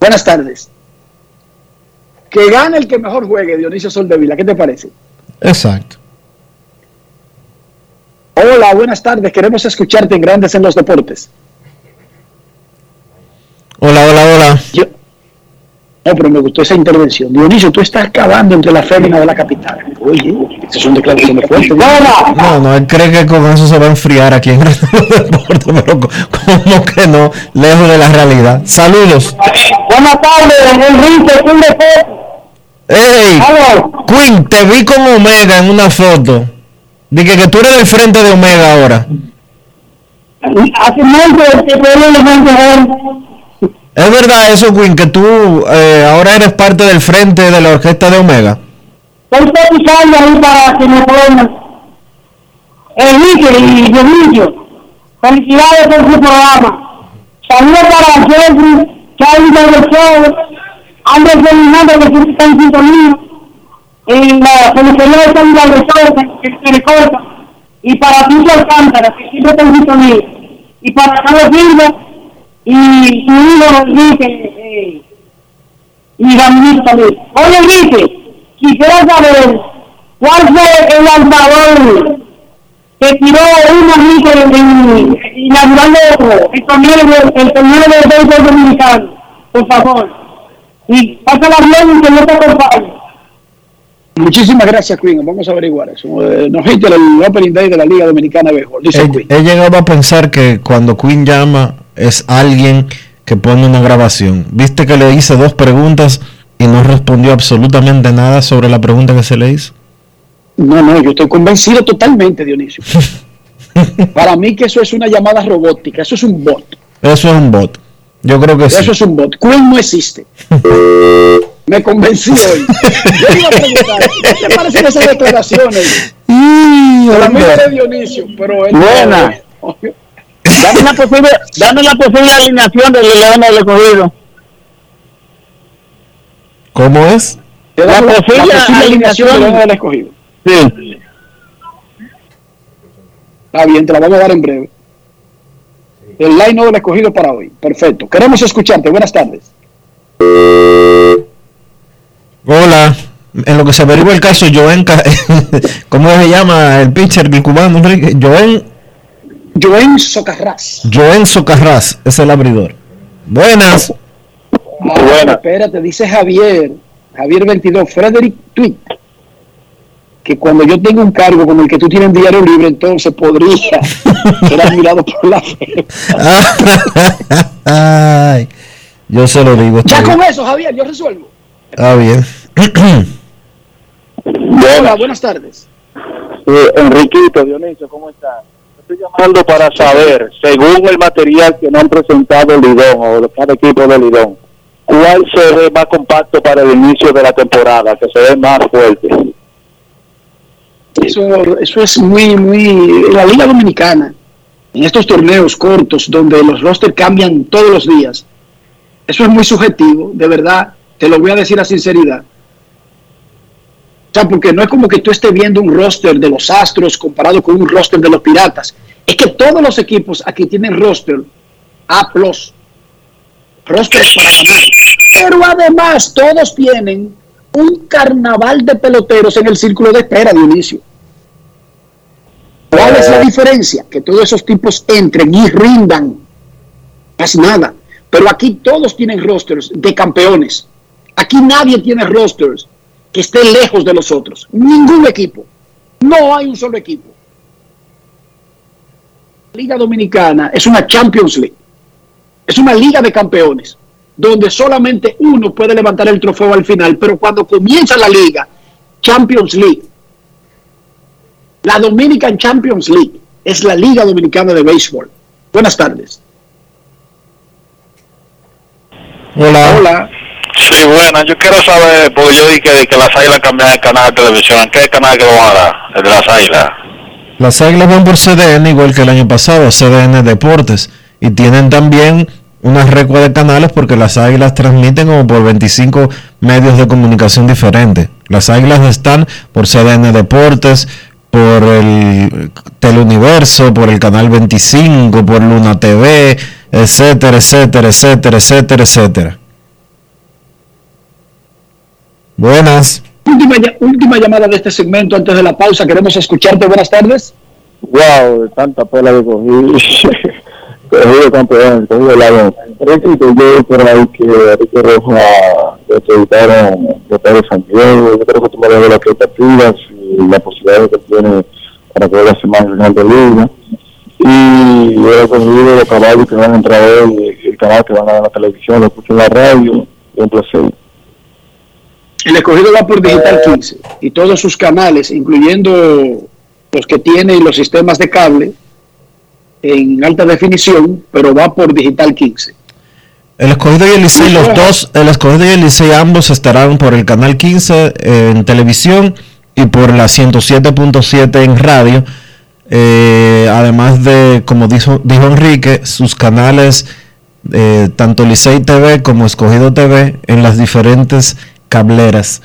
Buenas tardes, que gane el que mejor juegue, Dionisio Soldevila, ¿qué te parece? Exacto. Hola, buenas tardes, queremos escucharte en Grandes en los Deportes. Hola, hola, hola. Yo... No, pero me gustó esa intervención. Dionisio, tú estás acabando entre la fémina de la capital. Oye, esas son declaraciones fuertes. ¡Hola! No, no, él cree que con eso se va a enfriar aquí en Grandes en los Deportes, pero como que no, lejos de la realidad. Saludos. Buenas tardes, Enrique, Queen de Foto. ¡Ey! Queen, te vi con Omega en una foto. Dije que tú eres del frente de Omega ahora. Hace mucho que probablemente... ¿Es verdad eso, Quinn, que tú eh, ahora eres parte del frente de la orquesta de Omega? Estoy pisando ahí para que me pongan el líder y el niño. Felicidades por su programa. Saludos para Cedric, Charlie Morton, Ander Herrera, que está en sintonía, en la Comisaría de San Valdés, que se recorta, y para Tito Alcántara, que siempre está en sintonía, y para Carlos Silva, y su hijo Enrique, y Ramírez también. Oye, Enrique, quisiera saber cuál fue el lanzador que tiró una mito y naturalmente otro, el torneo de béisbol dominicano, por favor. Y pásala bien y que no te acompañe. Muchísimas gracias, Queen. Vamos a averiguar eso. Nos hiciste el Opening Day de la Liga Dominicana de Béisbol. Dice he, Queen. He llegado a pensar que cuando Queen llama es alguien que pone una grabación. Viste que le hice dos preguntas y no respondió absolutamente nada sobre la pregunta que se le hizo. No, no, yo estoy convencido totalmente, Dionisio. Para mí que eso es una llamada robótica, eso es un bot. Eso es un bot, yo creo que eso sí. Eso es un bot, Queen no existe. Me convencí hoy. Yo iba a preguntar, ¿qué te parecen esas declaraciones? Para mí de Dionisio, pero... Él buena. No, dame la posible, dame la posible alineación del León del Escogido. ¿Cómo es? La, la posible, posible alineación del León del Escogido. Sí. Está bien, te la vamos a dar en breve. El line-up del Escogido para hoy. Perfecto. Queremos escucharte. Buenas tardes. Hola. En lo que se averigua el caso, Joen... ¿Cómo se llama el pitcher, el cubano, Enrique? Joen... Joen Socarrás. Joen Socarrás es el abridor. Buenas. Ay, buenas. Espérate, dice Javier. Javier veintidós. Frederick Tweet. Que cuando yo tenga un cargo como el que tú tienes en Diario Libre, entonces podría ser admirado por la fe. Ay, yo se lo digo. Ya bien. Con eso, Javier, yo resuelvo. Ah, bien. Hola, buenas tardes. Eh, Enriquito, Dionisio, ¿cómo estás? Estoy llamando para saber, según el material que nos han presentado el Lidón o los equipos del Lidón, ¿cuál se ve más compacto para el inicio de la temporada, que se ve más fuerte? Eso, eso es muy, muy... La Liga Dominicana, en estos torneos cortos, donde los rosters cambian todos los días, eso es muy subjetivo, de verdad, te lo voy a decir a sinceridad. O sea, porque no es como que tú estés viendo un roster de los Astros comparado con un roster de los Piratas. Es que todos los equipos aquí tienen roster A plus, rosters para ganar. Pero además, todos tienen un carnaval de peloteros en el círculo de espera, Dionisio. ¿Cuál es la diferencia? Que todos esos tipos entren y rindan. Casi nada. Pero aquí todos tienen rosters de campeones. Aquí nadie tiene rosters que esté lejos de los otros. Ningún equipo. No hay un solo equipo. La Liga Dominicana es una Champions League. Es una liga de campeones, donde solamente uno puede levantar el trofeo al final, pero cuando comienza la liga, Champions League, la Dominican Champions League, es la Liga Dominicana de Béisbol. Buenas tardes. Hola. Hola. Sí, bueno, yo quiero saber, porque yo dije que, que las Águilas cambian el canal de televisión, ¿qué canal que lo van a dar? El de las Águilas. Las Águilas van por C D N, igual que el año pasado, C D N Deportes, y tienen también una recua de canales porque las Águilas transmiten como por veinticinco medios de comunicación diferentes. Las Águilas están por C D N Deportes, por el Teleuniverso, por el canal veinticinco, por Luna T V, etcétera, etcétera, etcétera, etcétera, etcétera. Buenas. Última, última llamada de este segmento antes de la pausa. Queremos escucharte. Buenas tardes. Wow, tanta pela de cogí. Cogido campeón, cogido el avión. Creo que yo por ahí que Enrique Roja se evitaron de Paris Saint-Germain. Yo creo que tú me das las expectativas y la posibilidad que tiene para poder hacer más en la liga. Y yo he cogido los caballos que van a entrar hoy, el canal que van a dar la televisión, lo escucho en la radio, y un placer. El Escogido va por Digital quince y todos sus canales, incluyendo los que tienen los sistemas de cable, en alta definición, pero va por Digital quince. El Escogido y el Licey, los dos, el Escogido y el Licey ambos estarán por el canal quince en televisión y por la ciento siete punto siete en radio. Eh, además de, como dijo, dijo Enrique, sus canales, eh, tanto Licey T V como Escogido T V, en las diferentes cableras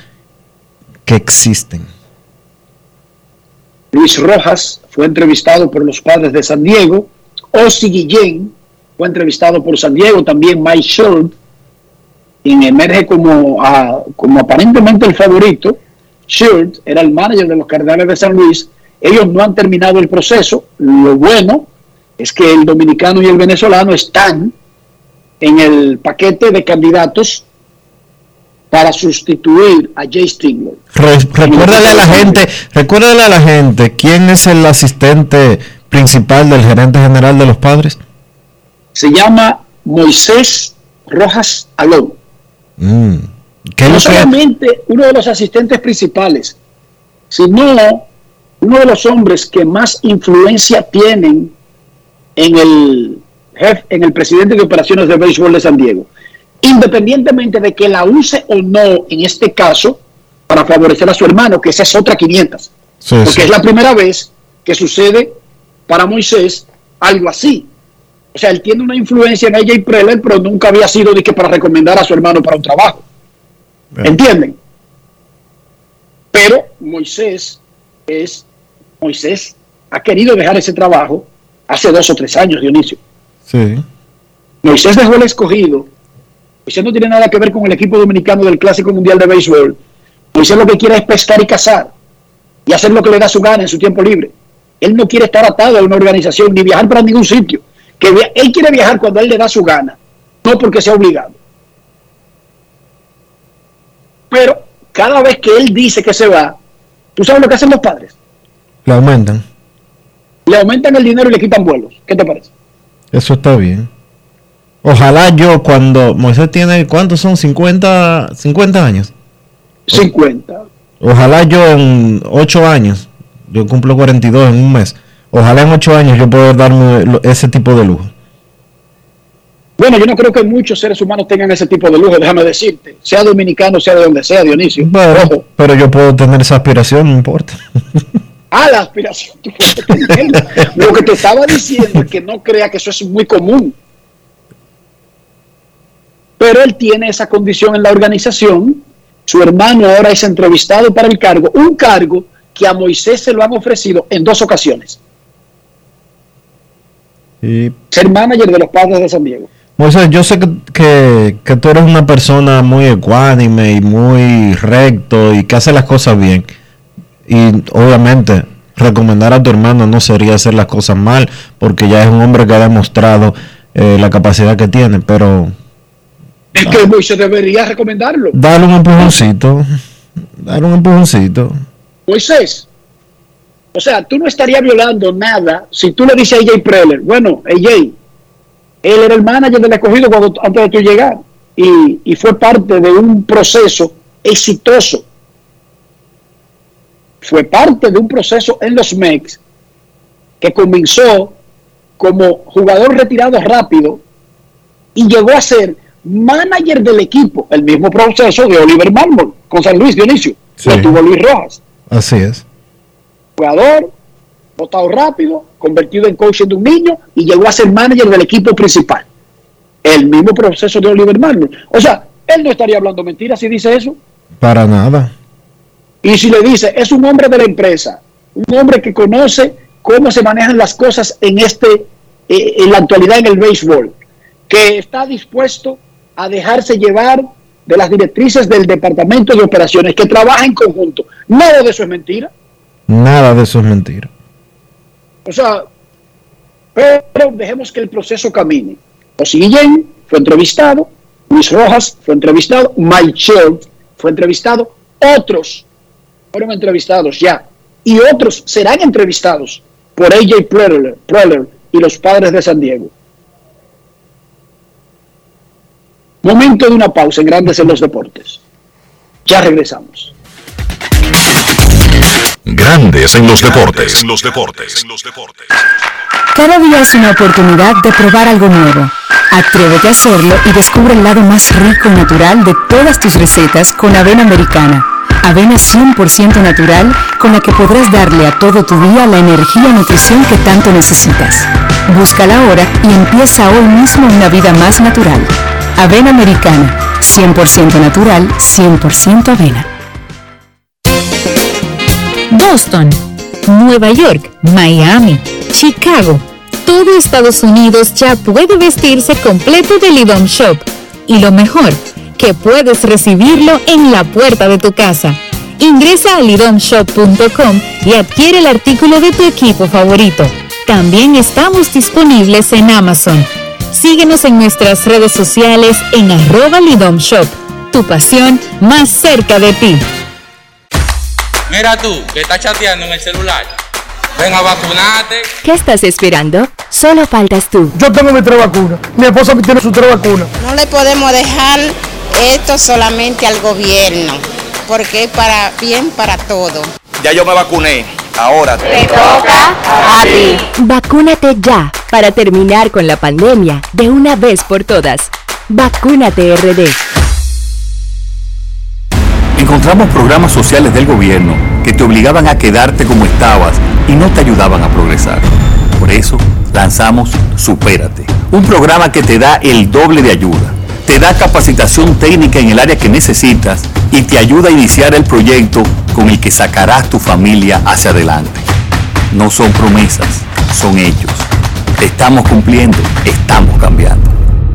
que existen. Luis Rojas fue entrevistado por los Padres de San Diego. Ozzy Guillén fue entrevistado por San Diego. También Mike Short, quien emerge como, a, como aparentemente el favorito. Short era el manager de los Cardenales de San Luis. Ellos no han terminado el proceso. Lo bueno es que el dominicano y el venezolano están en el paquete de candidatos para sustituir a Jay Stingler. Re- recuérdale a la gente, recuérdale a la gente quién es el asistente principal del gerente general de los Padres. Se llama Moisés Rojas Alón. Mm. ¿Qué no solamente uno de los asistentes principales, sino uno de los hombres que más influencia tienen en el jefe, en el presidente de operaciones de béisbol de San Diego, independientemente de que la use o no en este caso para favorecer a su hermano, que esa es otra quinientos. Sí, porque sí. Es la primera vez que sucede para Moisés algo así. O sea, él tiene una influencia en A J Preller, pero nunca había sido de que para recomendar a su hermano para un trabajo. Bien. ¿Entienden? Pero Moisés es Moisés ha querido dejar ese trabajo hace dos o tres años, Dionisio. Sí. Moisés dejó el Escogido. Moisés no tiene nada que ver con el equipo dominicano del Clásico Mundial de Béisbol. Moisés lo que quiere es pescar y cazar y hacer lo que le da su gana en su tiempo libre. Él no quiere estar atado a una organización ni viajar para ningún sitio. Que via- él quiere viajar cuando él le da su gana, no porque sea obligado. Pero cada vez que él dice que se va, ¿tú sabes lo que hacen los Padres? Le aumentan. Le aumentan el dinero y le quitan vuelos. ¿Qué te parece? Eso está bien. Ojalá yo, cuando Moisés tiene, ¿cuántos son? cincuenta, cincuenta años. cincuenta. Ojalá yo en ocho años, yo cumplo cuarenta y dos en un mes. Ojalá en ocho años yo pueda darme ese tipo de lujo. Bueno, yo no creo que muchos seres humanos tengan ese tipo de lujo, déjame decirte. Sea dominicano, sea de donde sea, Dionisio. Bueno, ojo. Pero yo puedo tener esa aspiración, no importa. Ah, la aspiración. Tú puedes tenerla. Lo que te estaba diciendo es que no crea que eso es muy común. Pero él tiene esa condición en la organización. Su hermano ahora es entrevistado para el cargo. Un cargo que a Moisés se lo han ofrecido en dos ocasiones. Y... ser manager de los Padres de San Diego. Moisés, yo sé que, que, que tú eres una persona muy ecuánime y muy recto y que hace las cosas bien. Y obviamente recomendar a tu hermano no sería hacer las cosas mal, porque ya es un hombre que ha demostrado eh, la capacidad que tiene, pero... es que Moisés debería recomendarlo. Darle un empujoncito. Darle un empujoncito. Moisés, o sea, tú no estarías violando nada si tú le dices a A J Preller, bueno, A J, él era el manager del Escogido cuando, antes de tú llegar, y, y fue parte de un proceso exitoso. Fue parte de un proceso en los Mex que comenzó como jugador retirado rápido y llegó a ser manager del equipo. El mismo proceso de Oliver Marmol con San Luis, Dionisio. Sí. Lo tuvo Luis Rojas. Así es. Jugador, votado rápido, convertido en coach de un niño y llegó a ser manager del equipo principal. El mismo proceso de Oliver Marmol. O sea, él no estaría hablando mentiras si dice eso. Para nada. Y si le dice, es un hombre de la empresa, un hombre que conoce cómo se manejan las cosas en este, eh, en la actualidad en el béisbol, que está dispuesto a dejarse llevar de las directrices del departamento de operaciones, que trabaja en conjunto. Nada de eso es mentira. Nada de eso es mentira. O sea, pero dejemos que el proceso camine. Ozzy Guillén fue entrevistado, Luis Rojas fue entrevistado, Mike Short fue entrevistado, otros fueron entrevistados ya, y otros serán entrevistados por A J Preller, Preller y los Padres de San Diego. Momento de una pausa en Grandes en los Deportes. Ya regresamos. Grandes en los Deportes. En los Deportes. Cada día es una oportunidad de probar algo nuevo. Atrévete a hacerlo y descubre el lado más rico y natural de todas tus recetas con avena americana. Avena cien por ciento natural con la que podrás darle a todo tu día la energía y nutrición que tanto necesitas. Búscala ahora y empieza hoy mismo una vida más natural. Avena Americana, cien por ciento natural, cien por ciento avena. Boston, Nueva York, Miami, Chicago. Todo Estados Unidos ya puede vestirse completo del Idom Shop. Y lo mejor, que puedes recibirlo en la puerta de tu casa. Ingresa a idom shop punto com y adquiere el artículo de tu equipo favorito. También estamos disponibles en Amazon. Síguenos en nuestras redes sociales en arroba lidomshop. Tu pasión más cerca de ti. Mira tú, que estás chateando en el celular. Ven a vacunarte. ¿Qué estás esperando? Solo faltas tú. Yo tengo mi tres vacunas. Mi esposa tiene su tres vacunas. No le podemos dejar esto solamente al gobierno, porque es para bien para todo. Ya yo me vacuné. Ahora te, te toca a ti. Vacúnate ya para terminar con la pandemia de una vez por todas. Vacúnate R D. Encontramos programas sociales del gobierno que te obligaban a quedarte como estabas y no te ayudaban a progresar. Por eso lanzamos Supérate, un programa que te da el doble de ayuda. Te da capacitación técnica en el área que necesitas y te ayuda a iniciar el proyecto con el que sacarás tu familia hacia adelante. No son promesas, son hechos. Estamos cumpliendo, estamos cambiando.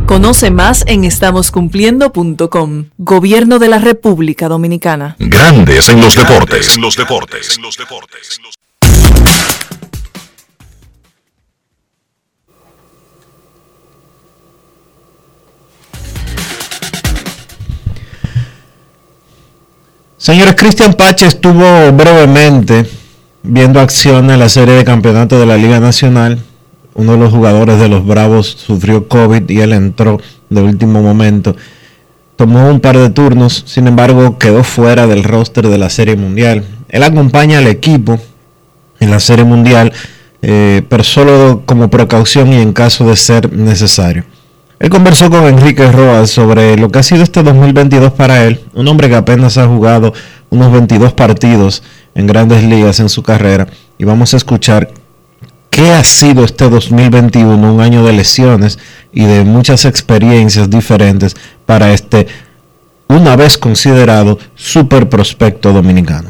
Conoce más en estamos cumpliendo punto com. Gobierno de la República Dominicana. Grandes en los deportes. En los deportes. En los deportes. Señores, Cristian Pache estuvo brevemente viendo acción en la serie de campeonato de la Liga Nacional. Uno de los jugadores de los Bravos sufrió COVID y él entró de último momento. Tomó un par de turnos, sin embargo quedó fuera del roster de la Serie Mundial. Él acompaña al equipo en la Serie Mundial, eh, pero solo como precaución y en caso de ser necesario. Él conversó con Enrique Rojas sobre lo que ha sido este dos mil veintidós para él, un hombre que apenas ha jugado unos veintidós partidos en Grandes Ligas en su carrera. Y vamos a escuchar qué ha sido este dos mil veintiuno, un año de lesiones y de muchas experiencias diferentes para este, una vez considerado, super prospecto dominicano.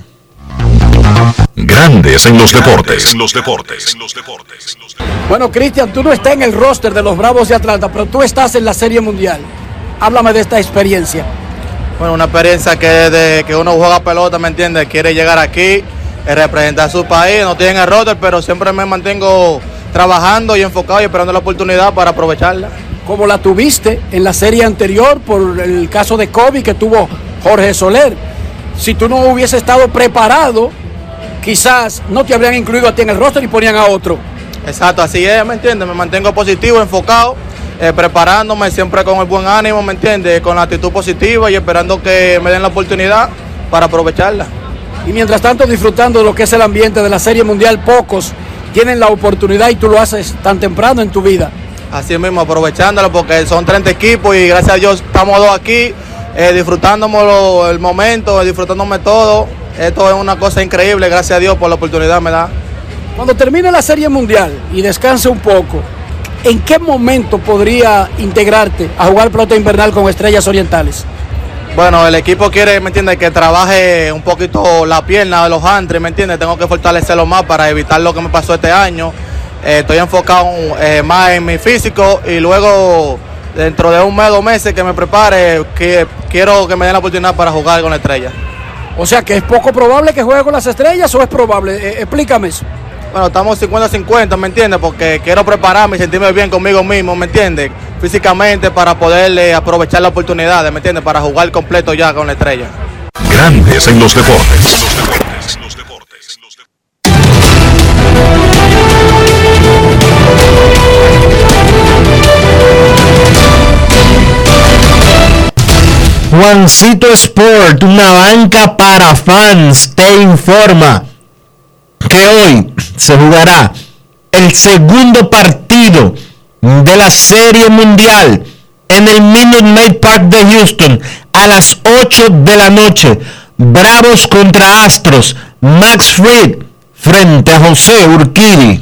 Grandes en los deportes. Los deportes. Los deportes. Bueno, Cristian, tú no estás en el roster de los Bravos de Atlanta, pero tú estás en la Serie Mundial. Háblame de esta experiencia. Bueno, una experiencia que desde que uno juega pelota, ¿me entiendes? Quiere llegar aquí, representar su país. No tienen el roster, pero siempre me mantengo trabajando y enfocado y esperando la oportunidad para aprovecharla. Como la tuviste en la serie anterior por el caso de COVID que tuvo Jorge Soler. Si tú no hubieses estado preparado, quizás no te habrían incluido a ti en el roster y ponían a otro. Exacto, así es, ¿me entiendes? Me mantengo positivo, enfocado, eh, preparándome siempre con el buen ánimo, ¿me entiendes? Con la actitud positiva y esperando que me den la oportunidad para aprovecharla. Y mientras tanto disfrutando de lo que es el ambiente de la Serie Mundial, pocos tienen la oportunidad y tú lo haces tan temprano en tu vida. Así mismo, aprovechándolo porque son treinta equipos y gracias a Dios estamos dos aquí. Eh, disfrutándome lo, el momento, eh, disfrutándome todo. Esto es una cosa increíble, gracias a Dios por la oportunidad que me da. Cuando termine la Serie Mundial y descanse un poco, ¿en qué momento podría integrarte a jugar pelota invernal con Estrellas Orientales? Bueno, el equipo quiere, ¿me entiendes?, que trabaje un poquito la pierna de los antres, ¿me entiendes? Tengo que fortalecerlo más para evitar lo que me pasó este año. Eh, estoy enfocado eh, más en mi físico y luego, dentro de un mes o dos meses que me prepare, que quiero que me den la oportunidad para jugar con la Estrella. O sea, que es poco probable que juegue con las Estrellas, ¿o es probable? Eh, explícame eso. Bueno, estamos cincuenta a cincuenta, ¿me entiendes? Porque quiero prepararme y sentirme bien conmigo mismo, ¿me entiendes? Físicamente para poder aprovechar las oportunidades, ¿me entiendes? Para jugar completo ya con la Estrella. Grandes en los deportes. Los deportes, los deportes, los deportes. Juancito Sport, una banca para fans, te informa que hoy se jugará el segundo partido de la Serie Mundial en el Minute Maid Park de Houston a las ocho de la noche. Bravos contra Astros. Max Fried frente a José Urquidy.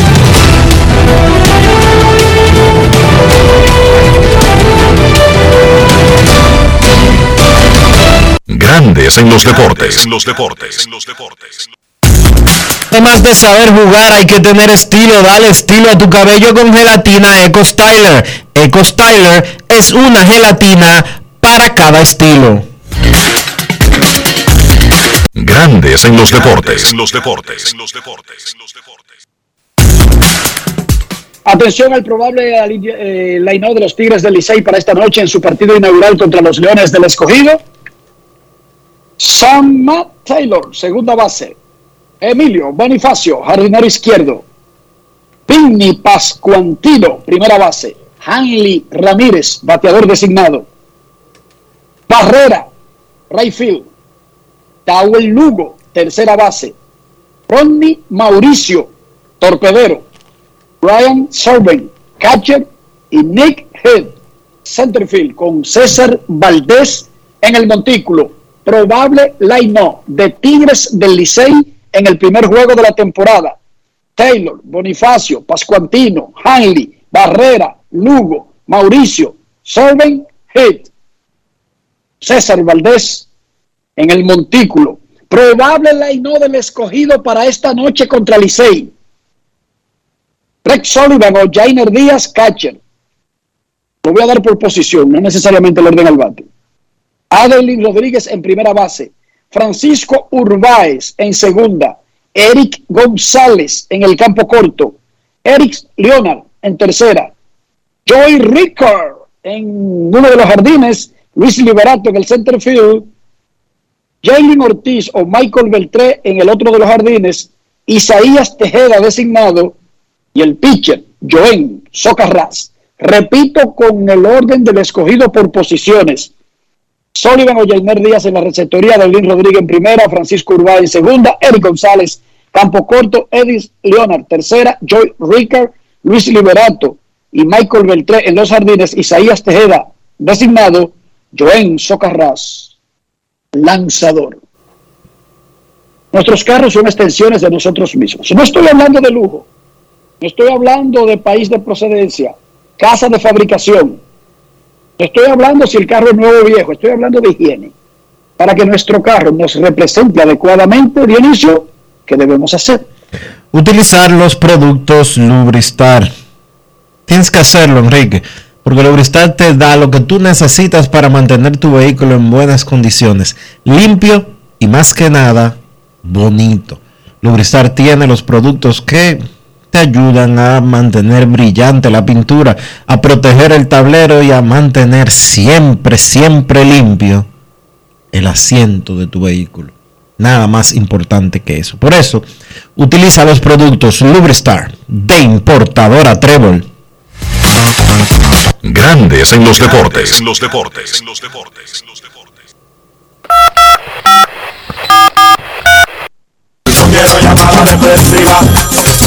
Grandes en los deportes. En los deportes. En los deportes. Además de saber jugar, hay que tener estilo. Dale estilo a tu cabello con gelatina Eco Styler. Eco Styler es una gelatina para cada estilo. Grandes en los deportes. En los deportes. En los deportes. Atención al probable eh, line-out de los Tigres del Licey para esta noche en su partido inaugural contra los Leones del Escogido. Sam Matt Taylor, segunda base. Emilio Bonifacio, jardinero izquierdo. Vinny Pasquantino, primera base. Hanley Ramírez, bateador designado. Barrera, Rayfield. Tauel Lugo, tercera base. Ronnie Mauricio, torpedero. Brian Serven, catcher. Y Nick Head, centerfield, con César Valdés en el montículo. Probable line-up de Tigres del Licey en el primer juego de la temporada. Taylor, Bonifacio, Pascuantino, Hanley, Barrera, Lugo, Mauricio, Serven, Hit, César Valdés en el montículo. Probable line-up del Escogido para esta noche contra Licey. Rex Sullivan o Yainer Díaz, catcher. Lo voy a dar por posición, no necesariamente el orden al bate. Adelín Rodríguez en primera base, Francisco Urbáez en segunda, Erik González en el campo corto, Eric Leonard en tercera, Joey Ricard en uno de los jardines, Luis Liberato en el center field, Jalen Ortiz o Michael Beltré en el otro de los jardines, Isaías Tejeda designado y el pitcher Joen Socarrás. Repito con el orden del Escogido por posiciones. Sullivan o Yainer Díaz en la receptoría, Adelín Rodríguez en primera, Francisco Urbáez en segunda, Erik González, campo corto, Eddie Leonard tercera, Joy Ricard, Luis Liberato y Michael Beltré en los jardines, Isaías Tejeda designado, Joen Socarrás, lanzador. Nuestros carros son extensiones de nosotros mismos. No estoy hablando de lujo, no estoy hablando de país de procedencia, casa de fabricación. Estoy hablando si el carro es nuevo o viejo, estoy hablando de higiene. Para que nuestro carro nos represente adecuadamente, Dionisio, ¿qué debemos hacer? Utilizar los productos Lubristar. Tienes que hacerlo, Enrique, porque Lubristar te da lo que tú necesitas para mantener tu vehículo en buenas condiciones, limpio y más que nada, bonito. Lubristar tiene los productos que te ayudan a mantener brillante la pintura, a proteger el tablero y a mantener siempre, siempre limpio el asiento de tu vehículo. Nada más importante que eso. Por eso, utiliza los productos Lubristar de importadora Trébol. Grandes en los deportes. En los deportes. En los deportes. No quiero llamada depresiva.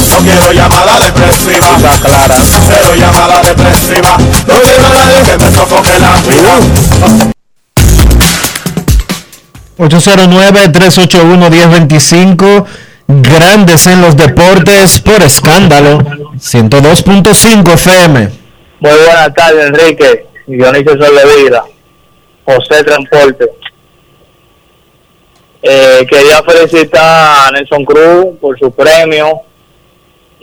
No quiero llamada depresiva, cosas claras. Cero llamada depresiva. No quiero nadie que me sofoque la vida. ocho cero nueve, tres ocho uno, uno cero dos cinco. Grandes en los deportes por Escándalo ciento dos punto cinco F M. Muy buenas tardes, Enrique. Dionisio Sollevida. José Transporte. Eh, quería felicitar a Nelson Cruz por su premio.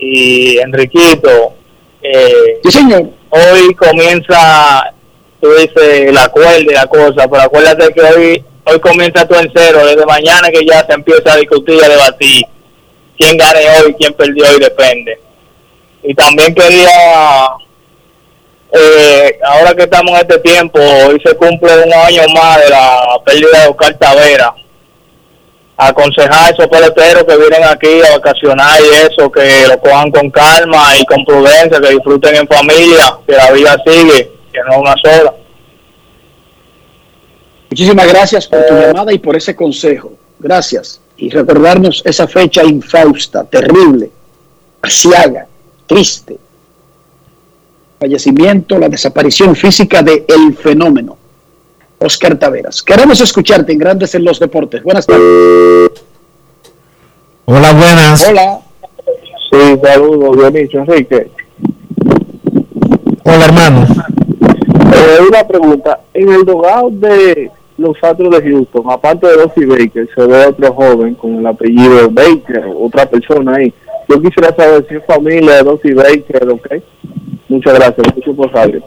Y Enriquito, eh, sí, señor. Hoy comienza, tú dices, la cuerda y la cosa, pero acuérdate que hoy hoy comienza todo en cero, desde mañana que ya se empieza a discutir y a debatir quién gane hoy, quién perdió hoy, depende. Y también quería ahora que estamos en este tiempo, hoy se cumple un año más de la pérdida de Oscar Tavera. Aconsejar a esos peloteros que vienen aquí a vacacionar y eso, que lo cojan con calma y con prudencia, que disfruten en familia, que la vida sigue, que no es una sola. Muchísimas gracias por tu llamada y por ese consejo. Gracias. Y recordarnos esa fecha infausta, terrible, asiaga, triste. Fallecimiento, la desaparición física de el fenómeno Oscar Taveras. Queremos escucharte en Grandes en los Deportes. Buenas tardes. Hola, buenas. Hola. Sí, saludos, Dionisio, Enrique. Hola, hermano. Eh, una pregunta. En el dugout de los Astros de Houston, aparte de Dusty Baker, se ve otro joven con el apellido Baker, otra persona ahí. Yo quisiera saber si es familia de Dusty Baker, ¿ok? Muchas gracias. Mucho por saber.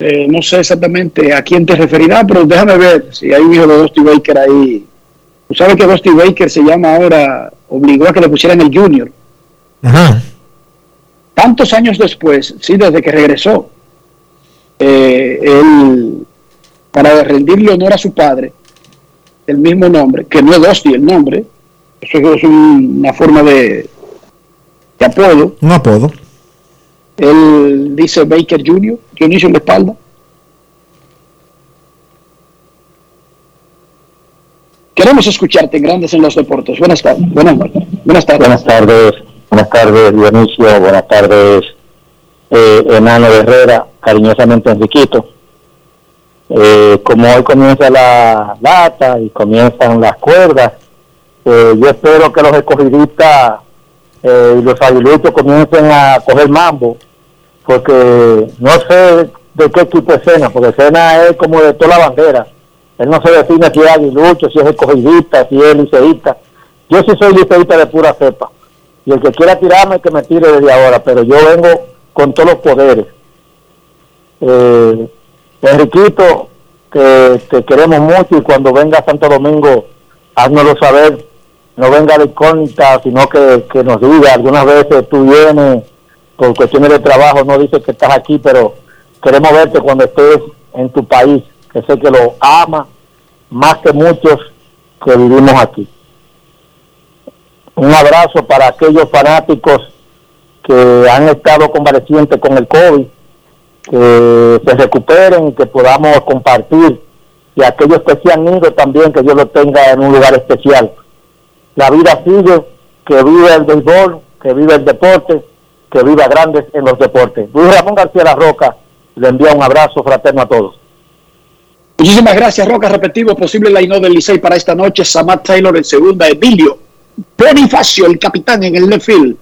Eh, no sé exactamente a quién te referirá, pero déjame ver si hay un hijo de Dusty Baker ahí. Tú sabes que Dusty Baker se llama ahora, obligó a que le pusieran el Junior. Ajá. Tantos años después, sí, desde que regresó, eh, él, para rendirle honor a su padre, el mismo nombre, que no es Dusty el nombre, eso es una forma de, de apodo. Un apodo. Él dice Baker junior, Dionisio en la espalda. Queremos escucharte en Grandes en los Deportes. Buenas tardes. Buenas tardes. Buenas tardes. Buenas tardes, buenas tardes Dionisio. Buenas tardes, eh, hermano Herrera, cariñosamente Enriquito. Eh, como hoy comienza la lata y comienzan las cuerdas, eh, yo espero que los escogidistas eh, y los fabulitos comiencen a coger mambo, porque no sé de qué tipo de Cena, porque Cena es como de toda la bandera. Él no se define si es aguilucho, si es escogidista, si es liceísta. Yo sí soy liceísta de pura cepa, y el que quiera tirarme, que me tire desde ahora, pero yo vengo con todos los poderes. Eh, Enriquito, que te queremos mucho, y cuando venga a Santo Domingo, háznoslo saber, no venga de conta, sino que, que nos diga. Algunas veces tú vienes por cuestiones de trabajo, no dices que estás aquí, pero queremos verte cuando estés en tu país, que sé que lo ama más que muchos que vivimos aquí. Un abrazo para aquellos fanáticos que han estado convalecientes con el COVID, que se recuperen y que podamos compartir, y aquellos que se han ido también, que Dios los tenga en un lugar especial. La vida sigue, que viva el béisbol, que viva el deporte, que viva Grandes en los Deportes. Luis Ramón García La Roca le envía un abrazo fraterno a todos. Muchísimas gracias, Roca. Repetido, posible la line-up del Licey para esta noche: Samad Taylor en segunda, Emilio Bonifacio, el capitán, en el left field,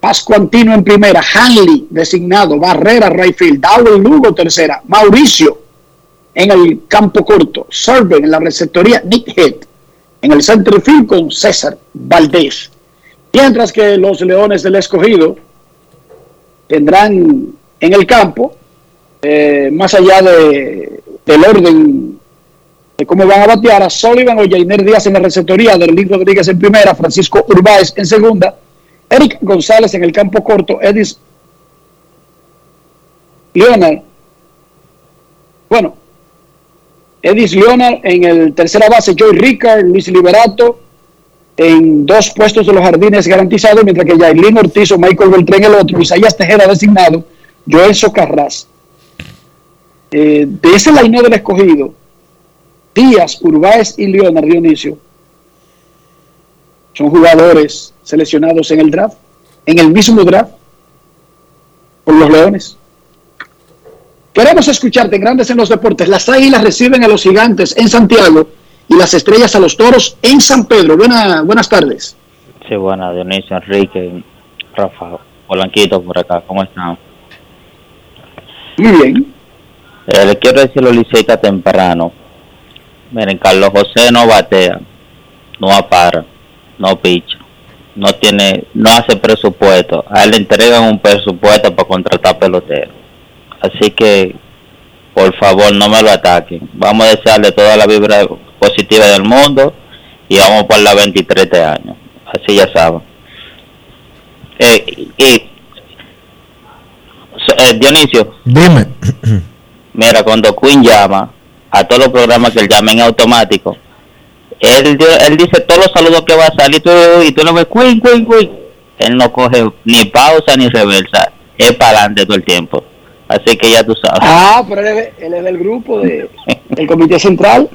Pascuantino en primera, Hanley designado, Barrera Rayfield, Dowell Lugo tercera, Mauricio en el campo corto, Serven en la receptoría, Nick Head en el center field con César Valdés. Mientras que los Leones del Escogido tendrán en el campo, eh, más allá de, del orden de cómo van a batear, a Sullivan o Yainer Díaz en la receptoría, Derlín Rodríguez en primera, Francisco Urbáez en segunda, Erik González en el campo corto, Eddie Leonard, bueno, Eddie Leonard en el tercera base, Joey Ricard, Luis Liberato en dos puestos de los jardines garantizados, mientras que Yailin Ortiz o Michael Beltrán el otro, Isaías Tejeda designado, Joen Socarrás. Eh, de ese line del Escogido, Díaz, Urbáez y Leonard, Dionisio, son jugadores seleccionados en el draft, en el mismo draft, por los Leones. Queremos escucharte en Grandes en los Deportes. Las Águilas reciben a los Gigantes en Santiago y las Estrellas a los Toros en San Pedro. Buena, buenas tardes. Sí, buenas, Dionisio, Enrique, Rafa, Polanquito por acá. ¿Cómo están? Muy bien. Eh, les quiero decir los liceístas temprano. Miren, Carlos José no batea, no apara, no picha, no tiene, no hace presupuesto. A él le entregan un presupuesto para contratar peloteros. Así que, por favor, no me lo ataquen. Vamos a desearle toda la vibra positiva del mundo y vamos por la veintitrés de año. Así ya saben. Eh, y, eh, Dionisio. Dime. Mira, cuando Quinn llama, a todos los programas que él llama en automático, él, él dice todos los saludos que va a salir, tú, y tú no ves Quinn, Quinn, Quinn. Él no coge ni pausa ni reversa, es para adelante todo el tiempo. Así que ya tú sabes. Ah, pero él es, él es del grupo, de, del comité central.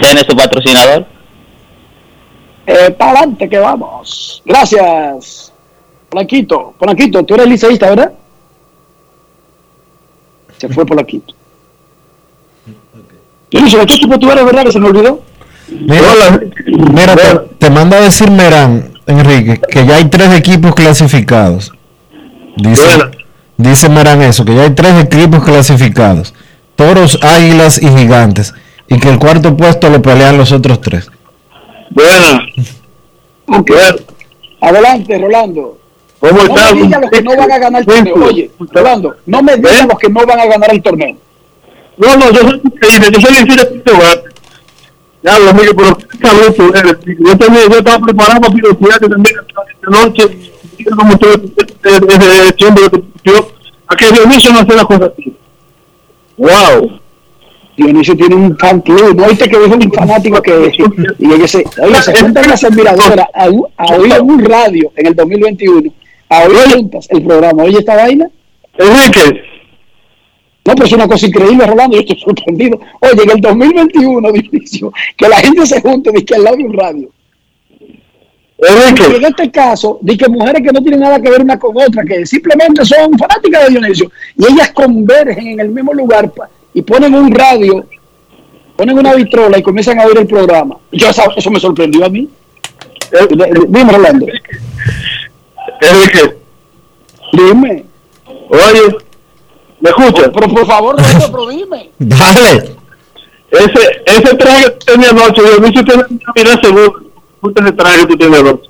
¿Quién es su patrocinador? Eh, para adelante que vamos. Gracias, Polanquito. Polanquito, tú eres liceísta, ¿verdad? Se fue Polanquito. Yo no sé, ¿qué tipo tú eres, verdad? Que se me olvidó. Mira, mira te, te manda a decir Merán, Enrique, que ya hay tres equipos clasificados. Dice, bueno. dice Merán eso, que ya hay tres equipos clasificados. Toros, Águilas y Gigantes. Y que el cuarto puesto lo pelean los otros tres. Bueno, okay. Adelante, Rolando. ¿Cómo no estamos? Me digan los que no van a ganar el torneo. Oye, Rolando, no me digan ¿Eh? los que no van a ganar el torneo. No, no, yo soy increíble, yo soy increíble. Ya, los amigos, pero salud, tú eres. Yo también, yo estaba preparado para pilotearte también esta noche. Yo no me tuve desde diciembre que yo. Aquello mismo no hace las cosas así. ¡Wow! Dionisio tiene un fan club, ¿no viste que es un fanático que y ellos se, oye, se juntan las admiradoras a, a oír un radio en el dos mil veintiuno, a oír juntas el programa, oye esta vaina? Enrique. No, pero es una cosa increíble, Rolando, yo estoy sorprendido. Oye, en el dos mil veintiuno, Dionisio, que la gente se junte y que al lado de un radio. Enrique. Pero en este caso, di que mujeres que no tienen nada que ver una con otra, que simplemente son fanáticas de Dionisio, y ellas convergen en el mismo lugar para... y ponen un radio, ponen una vitrola y comienzan a oír el programa. Yo eso, eso me sorprendió a mí. Dime, Rolando. Enrique. Dime. Oye, ¿me escuchas? Pero por favor, no, pero dime. Dale. Ese, ese traje que tenía anoche, yo me hice usted mirar seguro. Justo ese traje que tú tienes anoche.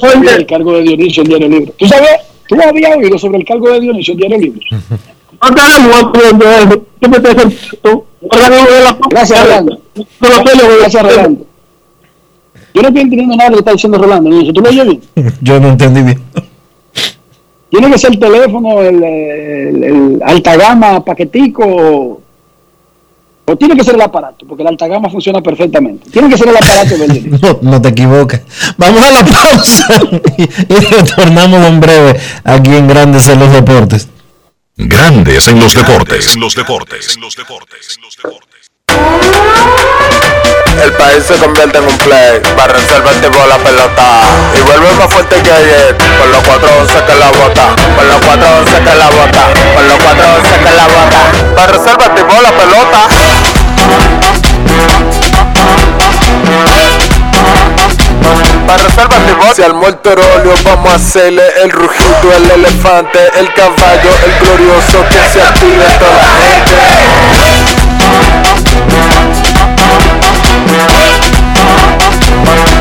Oye, el cargo de Dionisio en Diario Libre. ¿Tú sabes? ¿Tú no habías oído sobre el cargo de Dionisio en Diario Libre? No tenemos, yo me tengo esto. Gracias, Rolando. Gracias, Rolando. Yo no estoy entendiendo nada de lo que está diciendo Rolando. ¿Tú lo oyes bien? Yo no entendí bien. Tiene que ser el teléfono, el, el, el alta gama, paquetico. O tiene que ser el aparato, porque la alta gama funciona perfectamente. Tiene que ser el aparato del no, no te equivocas. Vamos a la pausa y, y retornamos en breve aquí en Grandes en los Deportes. Grandes en los Deportes. En los Deportes. En los Deportes. El país se convierte en un play. Banreservas activó la pelota y vuelve más fuerte que ayer. Con los cuatro once que la bota, con los cuatro once que la bota, con los cuatro once que la bota. Banreservas activó la pelota. Banreservas activó. Se armó el torolio, vamos a hacerle el rugido, el elefante, el caballo, el glorioso que se active toda la gente.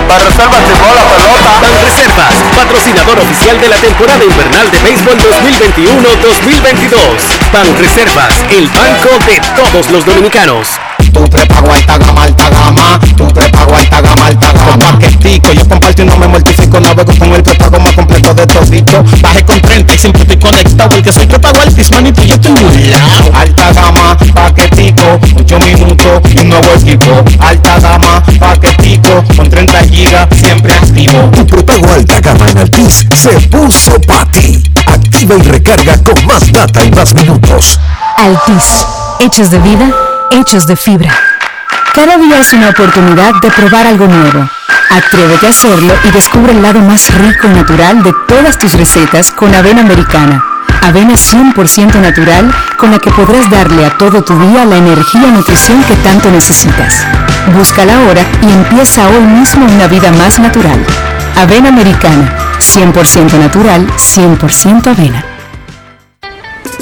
Banreservas activó la pelota. Banreservas, patrocinador oficial de la temporada invernal de béisbol dos mil veintiuno dos mil veintidós. Banreservas, el banco de todos los dominicanos. Tu prepago alta gama, alta gama. Tu prepago alta gama, alta gama. Con paquetico, yo comparto y no me mortifico. Navego con el prepago más completo de todito. Bajé con treinta y siempre estoy conectado. Porque soy prepago altis, manito, yo estoy muy lado. Alta gama, paquetico, ocho minutos y un nuevo equipo. Alta gama, paquetico, con treinta gigas, siempre activo. Tu prepago alta gama en Altis se puso pa' ti. Activa y recarga con más data y más minutos. Altis, hechos de vida, hechos de fibra. Cada día es una oportunidad de probar algo nuevo. Atrévete a hacerlo y descubre el lado más rico y natural de todas tus recetas con avena americana. Avena cien por ciento natural con la que podrás darle a todo tu día la energía y nutrición que tanto necesitas. Búscala ahora y empieza hoy mismo una vida más natural. Avena americana, cien por ciento natural, cien por ciento avena.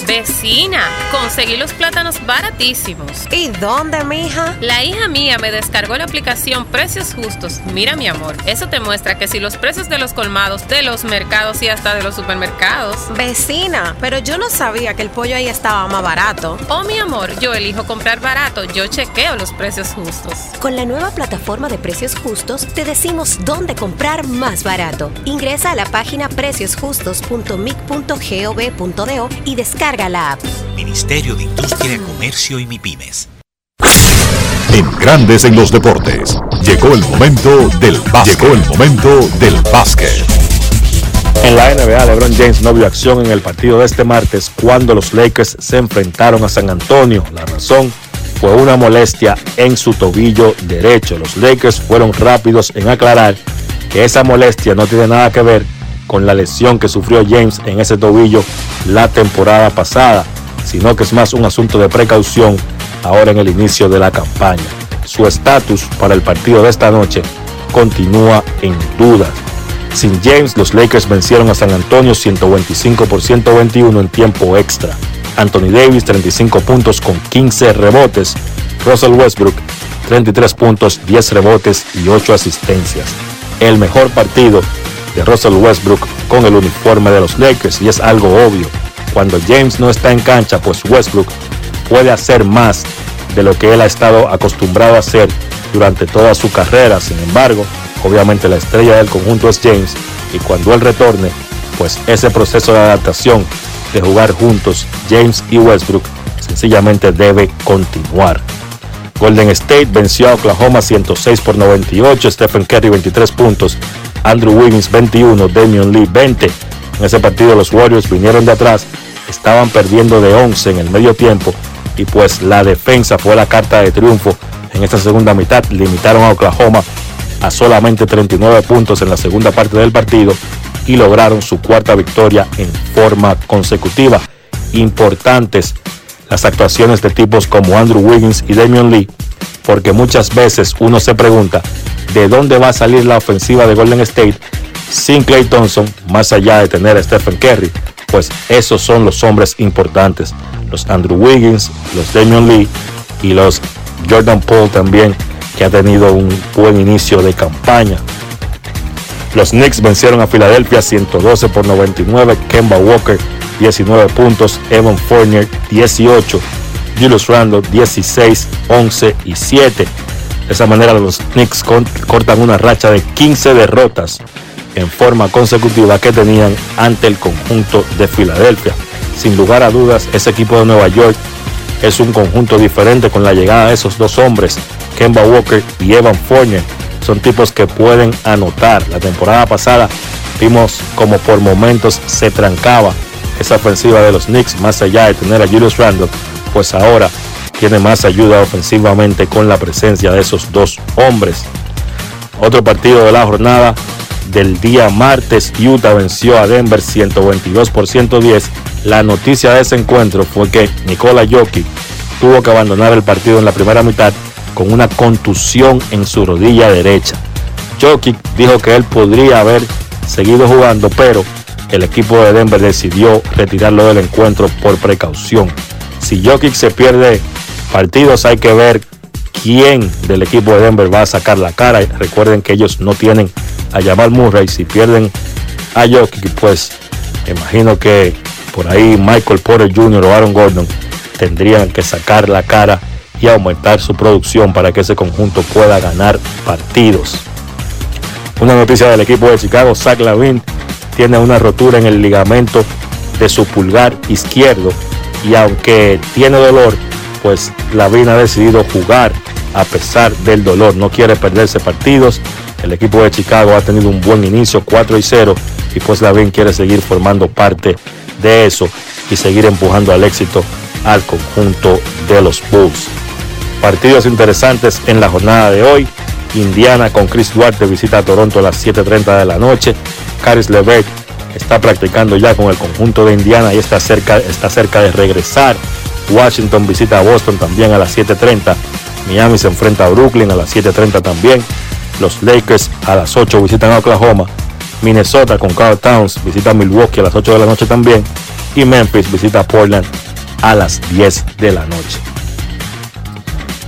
Vecina, conseguí los plátanos baratísimos. ¿Y dónde, mija? La hija mía me descargó la aplicación Precios Justos. Mira, mi amor, eso te muestra que si los precios de los colmados, de los mercados y hasta de los supermercados... Vecina, pero yo no sabía que el pollo ahí estaba más barato. Oh, mi amor, yo elijo comprar barato. Yo chequeo los precios justos. Con la nueva plataforma de Precios Justos, te decimos dónde comprar más barato. Ingresa a la página precios justos punto mic punto gov punto do y descarga la app. Ministerio de Industria, Comercio y MIPYMES. En Grandes en los Deportes. Llegó el momento del básquet. Llegó el momento del básquet. En la N B A, LeBron James no vio acción en el partido de este martes cuando los Lakers se enfrentaron a San Antonio. La razón fue una molestia en su tobillo derecho. Los Lakers fueron rápidos en aclarar que esa molestia no tiene nada que ver con la lesión que sufrió James en ese tobillo la temporada pasada, sino que es más un asunto de precaución ahora en el inicio de la campaña. Su estatus para el partido de esta noche continúa en duda. Sin James, los Lakers vencieron a San Antonio ciento veinticinco por ciento veintiuno en tiempo extra. Anthony Davis, treinta y cinco puntos con quince rebotes. Russell Westbrook, treinta y tres puntos, diez rebotes y ocho asistencias. El mejor partido de Russell Westbrook con el uniforme de los Lakers, y es algo obvio. Cuando James no está en cancha, pues Westbrook puede hacer más de lo que él ha estado acostumbrado a hacer durante toda su carrera. Sin embargo, obviamente la estrella del conjunto es James, y cuando él retorne, pues ese proceso de adaptación, de jugar juntos, James y Westbrook, sencillamente debe continuar. Golden State venció a Oklahoma ciento seis por noventa y ocho, Stephen Curry veintitrés puntos, Andrew Wiggins veintiuno, Damian Lee veinte. En ese partido los Warriors vinieron de atrás, estaban perdiendo de once en el medio tiempo y pues la defensa fue la carta de triunfo en esta segunda mitad. Limitaron a Oklahoma a solamente treinta y nueve puntos en la segunda parte del partido y lograron su cuarta victoria en forma consecutiva. Importantes las actuaciones de tipos como Andrew Wiggins y Damian Lee, porque muchas veces uno se pregunta de dónde va a salir la ofensiva de Golden State sin Klay Thompson, más allá de tener a Stephen Curry. Pues esos son los hombres importantes, los Andrew Wiggins, los Damian Lee y los Jordan Poole también, que ha tenido un buen inicio de campaña. Los Knicks vencieron a Filadelfia ciento doce por noventa y nueve, Kemba Walker diecinueve puntos, Evan Fournier dieciocho, Julius Randle dieciséis, once y siete. De esa manera los Knicks cortan una racha de quince derrotas en forma consecutiva que tenían ante el conjunto de Filadelfia. Sin lugar a dudas, ese equipo de Nueva York es un conjunto diferente con la llegada de esos dos hombres, Kemba Walker y Evan Fournier. Son tipos que pueden anotar. La temporada pasada vimos como por momentos se trancaba esa ofensiva de los Knicks, más allá de tener a Julius Randle, pues ahora tiene más ayuda ofensivamente con la presencia de esos dos hombres. Otro partido de la jornada del día martes, Utah venció a Denver ciento veintidós por ciento diez. La noticia de ese encuentro fue que Nikola Jokic tuvo que abandonar el partido en la primera mitad con una contusión en su rodilla derecha. Jokic dijo que él podría haber seguido jugando, pero el equipo de Denver decidió retirarlo del encuentro por precaución. Si Jokic se pierde partidos, hay que ver quién del equipo de Denver va a sacar la cara. Recuerden que ellos no tienen a Jamal Murray. Si pierden a Jokic, pues imagino que por ahí Michael Porter junior o Aaron Gordon tendrían que sacar la cara y aumentar su producción para que ese conjunto pueda ganar partidos. Una noticia del equipo de Chicago: Zach LaVine tiene una rotura en el ligamento de su pulgar izquierdo, y aunque tiene dolor, pues LaVine ha decidido jugar a pesar del dolor. No quiere perderse partidos. El equipo de Chicago ha tenido un buen inicio, cuatro y cero, y pues LaVine quiere seguir formando parte de eso y seguir empujando al éxito al conjunto de los Bulls. Partidos interesantes en la jornada de hoy. Indiana con Chris Duarte visita a Toronto a las siete y media de la noche. Caris LeVert está practicando ya con el conjunto de Indiana y está cerca, está cerca de regresar. Washington visita a Boston también a las siete y media. Miami se enfrenta a Brooklyn a las siete y media también. Los Lakers a las ocho visitan a Oklahoma. Minnesota con Carl Towns visita a Milwaukee a las ocho de la noche también. y Memphis visita Portland a las diez de la noche.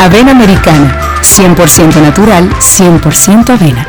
Avena americana, cien por ciento natural, cien por ciento avena.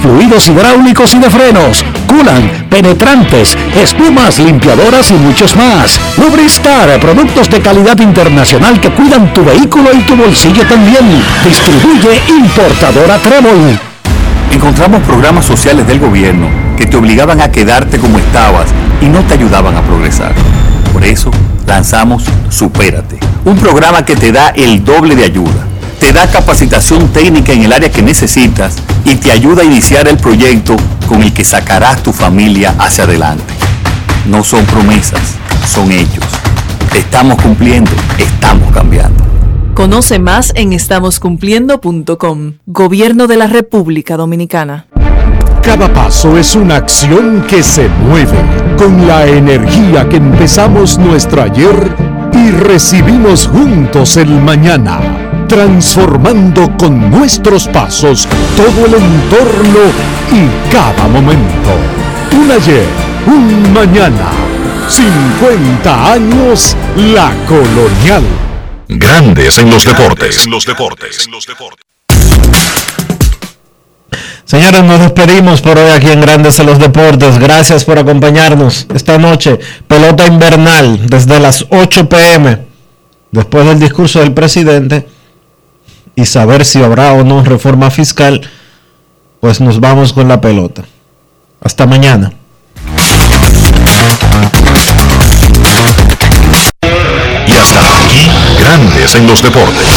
fluidos hidráulicos y de frenos, culan, penetrantes, espumas, limpiadoras y muchos más. Lubristar, productos de calidad internacional que cuidan tu vehículo y tu bolsillo también. Distribuye importadora Trébol. Encontramos programas sociales del gobierno que te obligaban a quedarte como estabas y no te ayudaban a progresar. Por eso lanzamos Supérate, un programa que te da el doble de ayuda. Te da capacitación técnica en el área que necesitas y te ayuda a iniciar el proyecto con el que sacarás tu familia hacia adelante. No son promesas, son hechos. Te estamos cumpliendo, estamos cambiando. Conoce más en estamos cumpliendo punto com. Gobierno de la República Dominicana. Cada paso es una acción que se mueve con la energía que empezamos nuestro ayer y recibimos juntos el mañana. Transformando con nuestros pasos todo el entorno y cada momento. Un ayer, un mañana. cincuenta años La Colonial. Grandes en los deportes. Los deportes. Señores, nos despedimos por hoy aquí en Grandes en los Deportes. Gracias por acompañarnos esta noche. Pelota invernal desde las ocho p m Después del discurso del presidente y saber si habrá o no reforma fiscal, pues nos vamos con la pelota. Hasta mañana. Y hasta aquí, Grandes en los Deportes.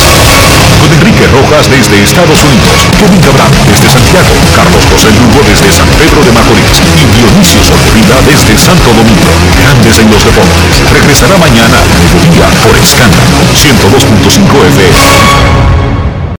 Con Enrique Rojas desde Estados Unidos, Kevin Cabral desde Santiago, Carlos José Lugo desde San Pedro de Macorís y Dionisio Solterida desde Santo Domingo. Grandes en los Deportes regresará mañana al mediodía por Escándalo ciento dos punto cinco F M.